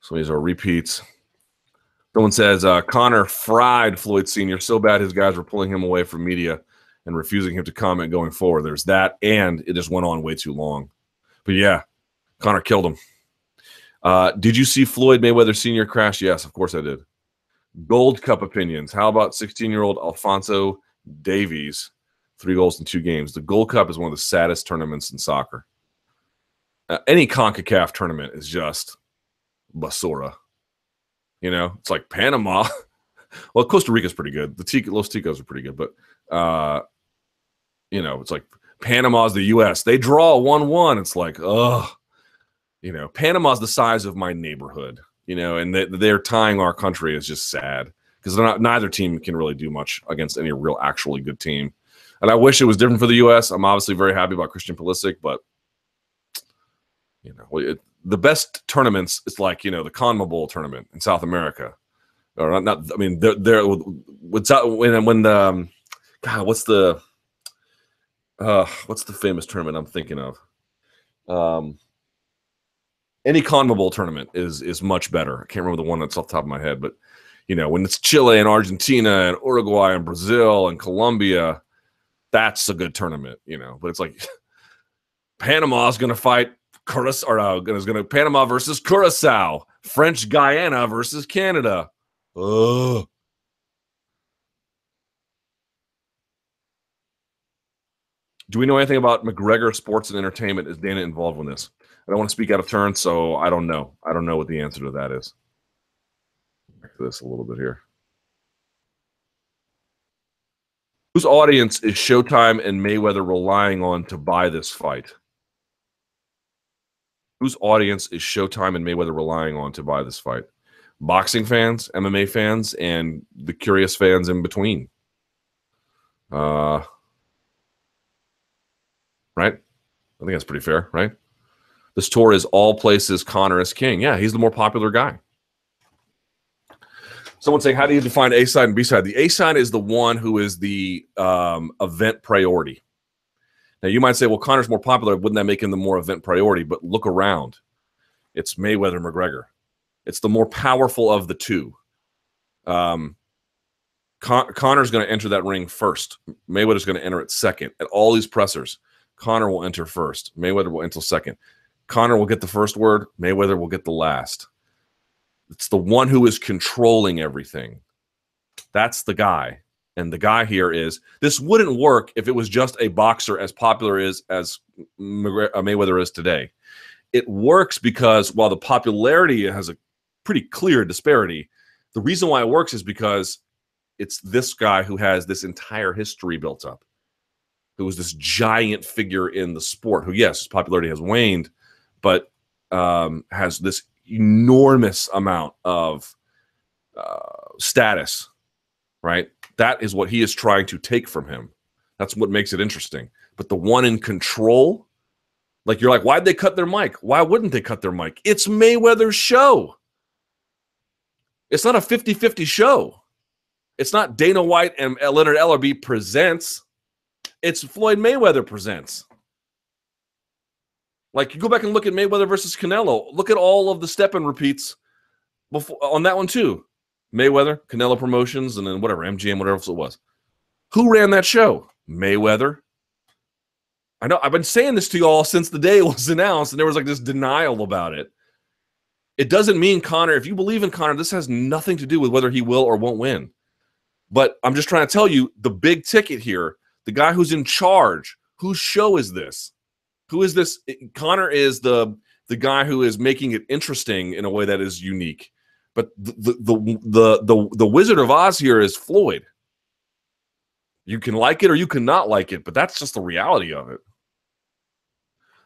so these are repeats. Someone says, uh, Connor fried Floyd Senior so bad his guys were pulling him away from media and refusing him to comment going forward. There's that, and it just went on way too long. But yeah, Connor killed him. Uh, did you see Floyd Mayweather Senior crash? Yes, of course I did. Gold Cup opinions. How about sixteen-year-old Alfonso Davies? Three goals in two games. The Gold Cup is one of the saddest tournaments in soccer. Uh, any CONCACAF tournament is just basura. You know, it's like Panama. Well, Costa Rica's pretty good. The T Los Ticos are pretty good, but uh, you know, it's like Panama's the U S. They draw one one. It's like, oh, you know, Panama's the size of my neighborhood. You know, and they, they're tying our country is just sad because they're not. Neither team can really do much against any real, actually good team. And I wish it was different for the U S. I'm obviously very happy about Christian Pulisic, but you know, it, the best tournaments, it's like, you know, the Conmebol tournament in South America. Or not, not I mean, they're, they're, what's out, when, when the, um, God, what's the, uh, what's the famous tournament I'm thinking of? Um, any Conmebol tournament is is much better. I can't remember the one that's off the top of my head, but, you know, when it's Chile and Argentina and Uruguay and Brazil and Colombia, that's a good tournament, you know. But it's like Panama's going to fight Curacao, or uh, is going to Panama versus Curacao, French Guyana versus Canada. Ugh. Do we know anything about McGregor Sports and Entertainment? Is Dana involved in this? I don't want to speak out of turn, so I don't know. I don't know what the answer to that is. Back to this a little bit here. Whose audience is Showtime and Mayweather relying on to buy this fight? Whose audience is Showtime and Mayweather relying on to buy this fight? Boxing fans, M M A fans, and the curious fans in between. Uh, right? I think that's pretty fair, right? This tour is all places Conor is king. Yeah, he's the more popular guy. Someone's saying, how do you define A side and B side? The A side is the one who is the um, event priority. Now, you might say, well, Conor's more popular. Wouldn't that make him the more event priority? But look around. It's Mayweather-McGregor. It's the more powerful of the two. Um, Con Conor's going to enter that ring first. Mayweather's going to enter it second. At all these pressers, Conor will enter first. Mayweather will enter second. Conor will get the first word. Mayweather will get the last. It's the one who is controlling everything. That's the guy. And the guy here is, this wouldn't work if it was just a boxer as popular is as Mayweather is today. It works because while the popularity has a pretty clear disparity, the reason why it works is because it's this guy who has this entire history built up, who was this giant figure in the sport, who, yes, his popularity has waned, but um, has this enormous amount of uh, status, right? That is what he is trying to take from him. That's what makes it interesting. But the one in control, like you're like, why'd they cut their mic? Why wouldn't they cut their mic? It's Mayweather's show. It's not a fifty fifty show. It's not Dana White and Leonard Ellerbe presents. It's Floyd Mayweather presents. Like, you go back and look at Mayweather versus Canelo. Look at all of the step and repeats before, on that one, too. Mayweather, Canelo Promotions, and then whatever, M G M, whatever else it was. Who ran that show? Mayweather. I know I've been saying this to you all since the day it was announced, and there was like this denial about it. It doesn't mean Conor, if you believe in Conor, this has nothing to do with whether he will or won't win. But I'm just trying to tell you, the big ticket here, the guy who's in charge, whose show is this? Who is this? Conor is the the guy who is making it interesting in a way that is unique. But the the the the, the Wizard of Oz here is Floyd. You can like it or you cannot like it, but that's just the reality of it.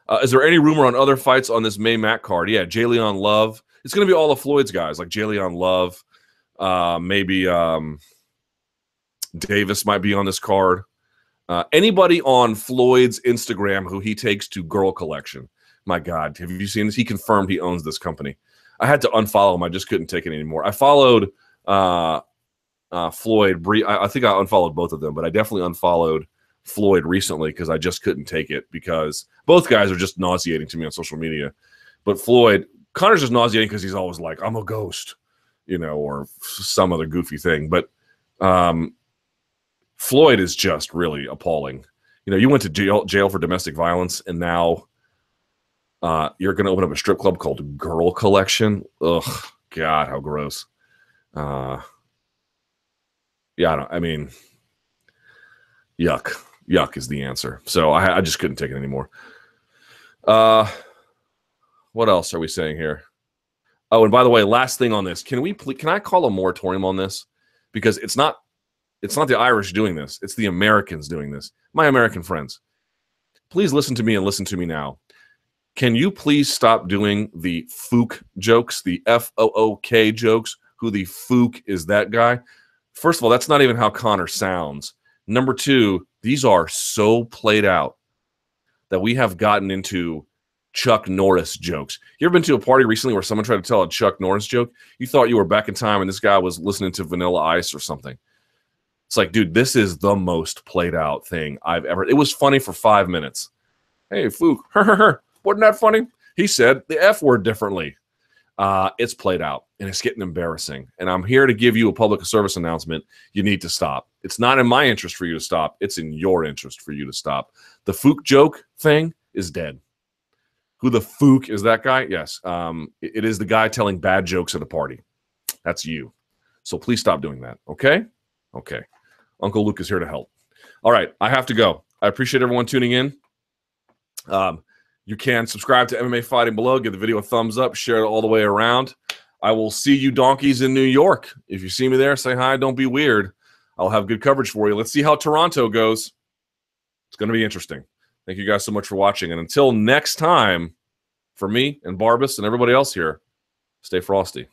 Uh, is there any rumor on other fights on this May-Mac card? Yeah, Jaylon Love. It's going to be all of Floyd's guys, like Jaylon Love. Uh, maybe um, Davis might be on this card. Uh, anybody on Floyd's Instagram who he takes to Girl Collection. My God, have you seen this? He confirmed he owns this company. I had to unfollow him. I just couldn't take it anymore. I followed uh, uh, Floyd. Bre I, I think I unfollowed both of them, but I definitely unfollowed Floyd recently because I just couldn't take it, because both guys are just nauseating to me on social media. But Floyd, Conor's just nauseating because he's always like, I'm a ghost, you know, or some other goofy thing. But um, Floyd is just really appalling. You know, you went to jail, jail for domestic violence, and now uh, you're going to open up a strip club called Girl Collection. Ugh, God, how gross. Uh, yeah, I, don't, I mean, yuck. Yuck is the answer. So I, I just couldn't take it anymore. Uh, what else are we saying here? Oh, and by the way, last thing on this. Can we? Can I call a moratorium on this? Because it's not... It's not the Irish doing this. It's the Americans doing this. My American friends, please listen to me and listen to me now. Can you please stop doing the fook jokes, the F O O K jokes? Who the fook is that guy? First of all, that's not even how Conor sounds. Number two, these are so played out that we have gotten into Chuck Norris jokes. You ever been to a party recently where someone tried to tell a Chuck Norris joke? You thought you were back in time and this guy was listening to Vanilla Ice or something. It's like, dude, this is the most played out thing I've ever... It was funny for five minutes. Hey, Fook, wasn't that funny? He said the F word differently. Uh, it's played out, and it's getting embarrassing. And I'm here to give you a public service announcement. You need to stop. It's not in my interest for you to stop. It's in your interest for you to stop. The Fook joke thing is dead. Who the Fook is that guy? Yes. Um, it is the guy telling bad jokes at a party. That's you. So please stop doing that, okay? Okay. Uncle Luke is here to help. All right, I have to go. I appreciate everyone tuning in. Um, you can subscribe to M M A Fighting below. Give the video a thumbs up. Share it all the way around. I will see you donkeys in New York. If you see me there, say hi. Don't be weird. I'll have good coverage for you. Let's see how Toronto goes. It's going to be interesting. Thank you guys so much for watching. And until next time, for me and Barbas and everybody else here, stay frosty.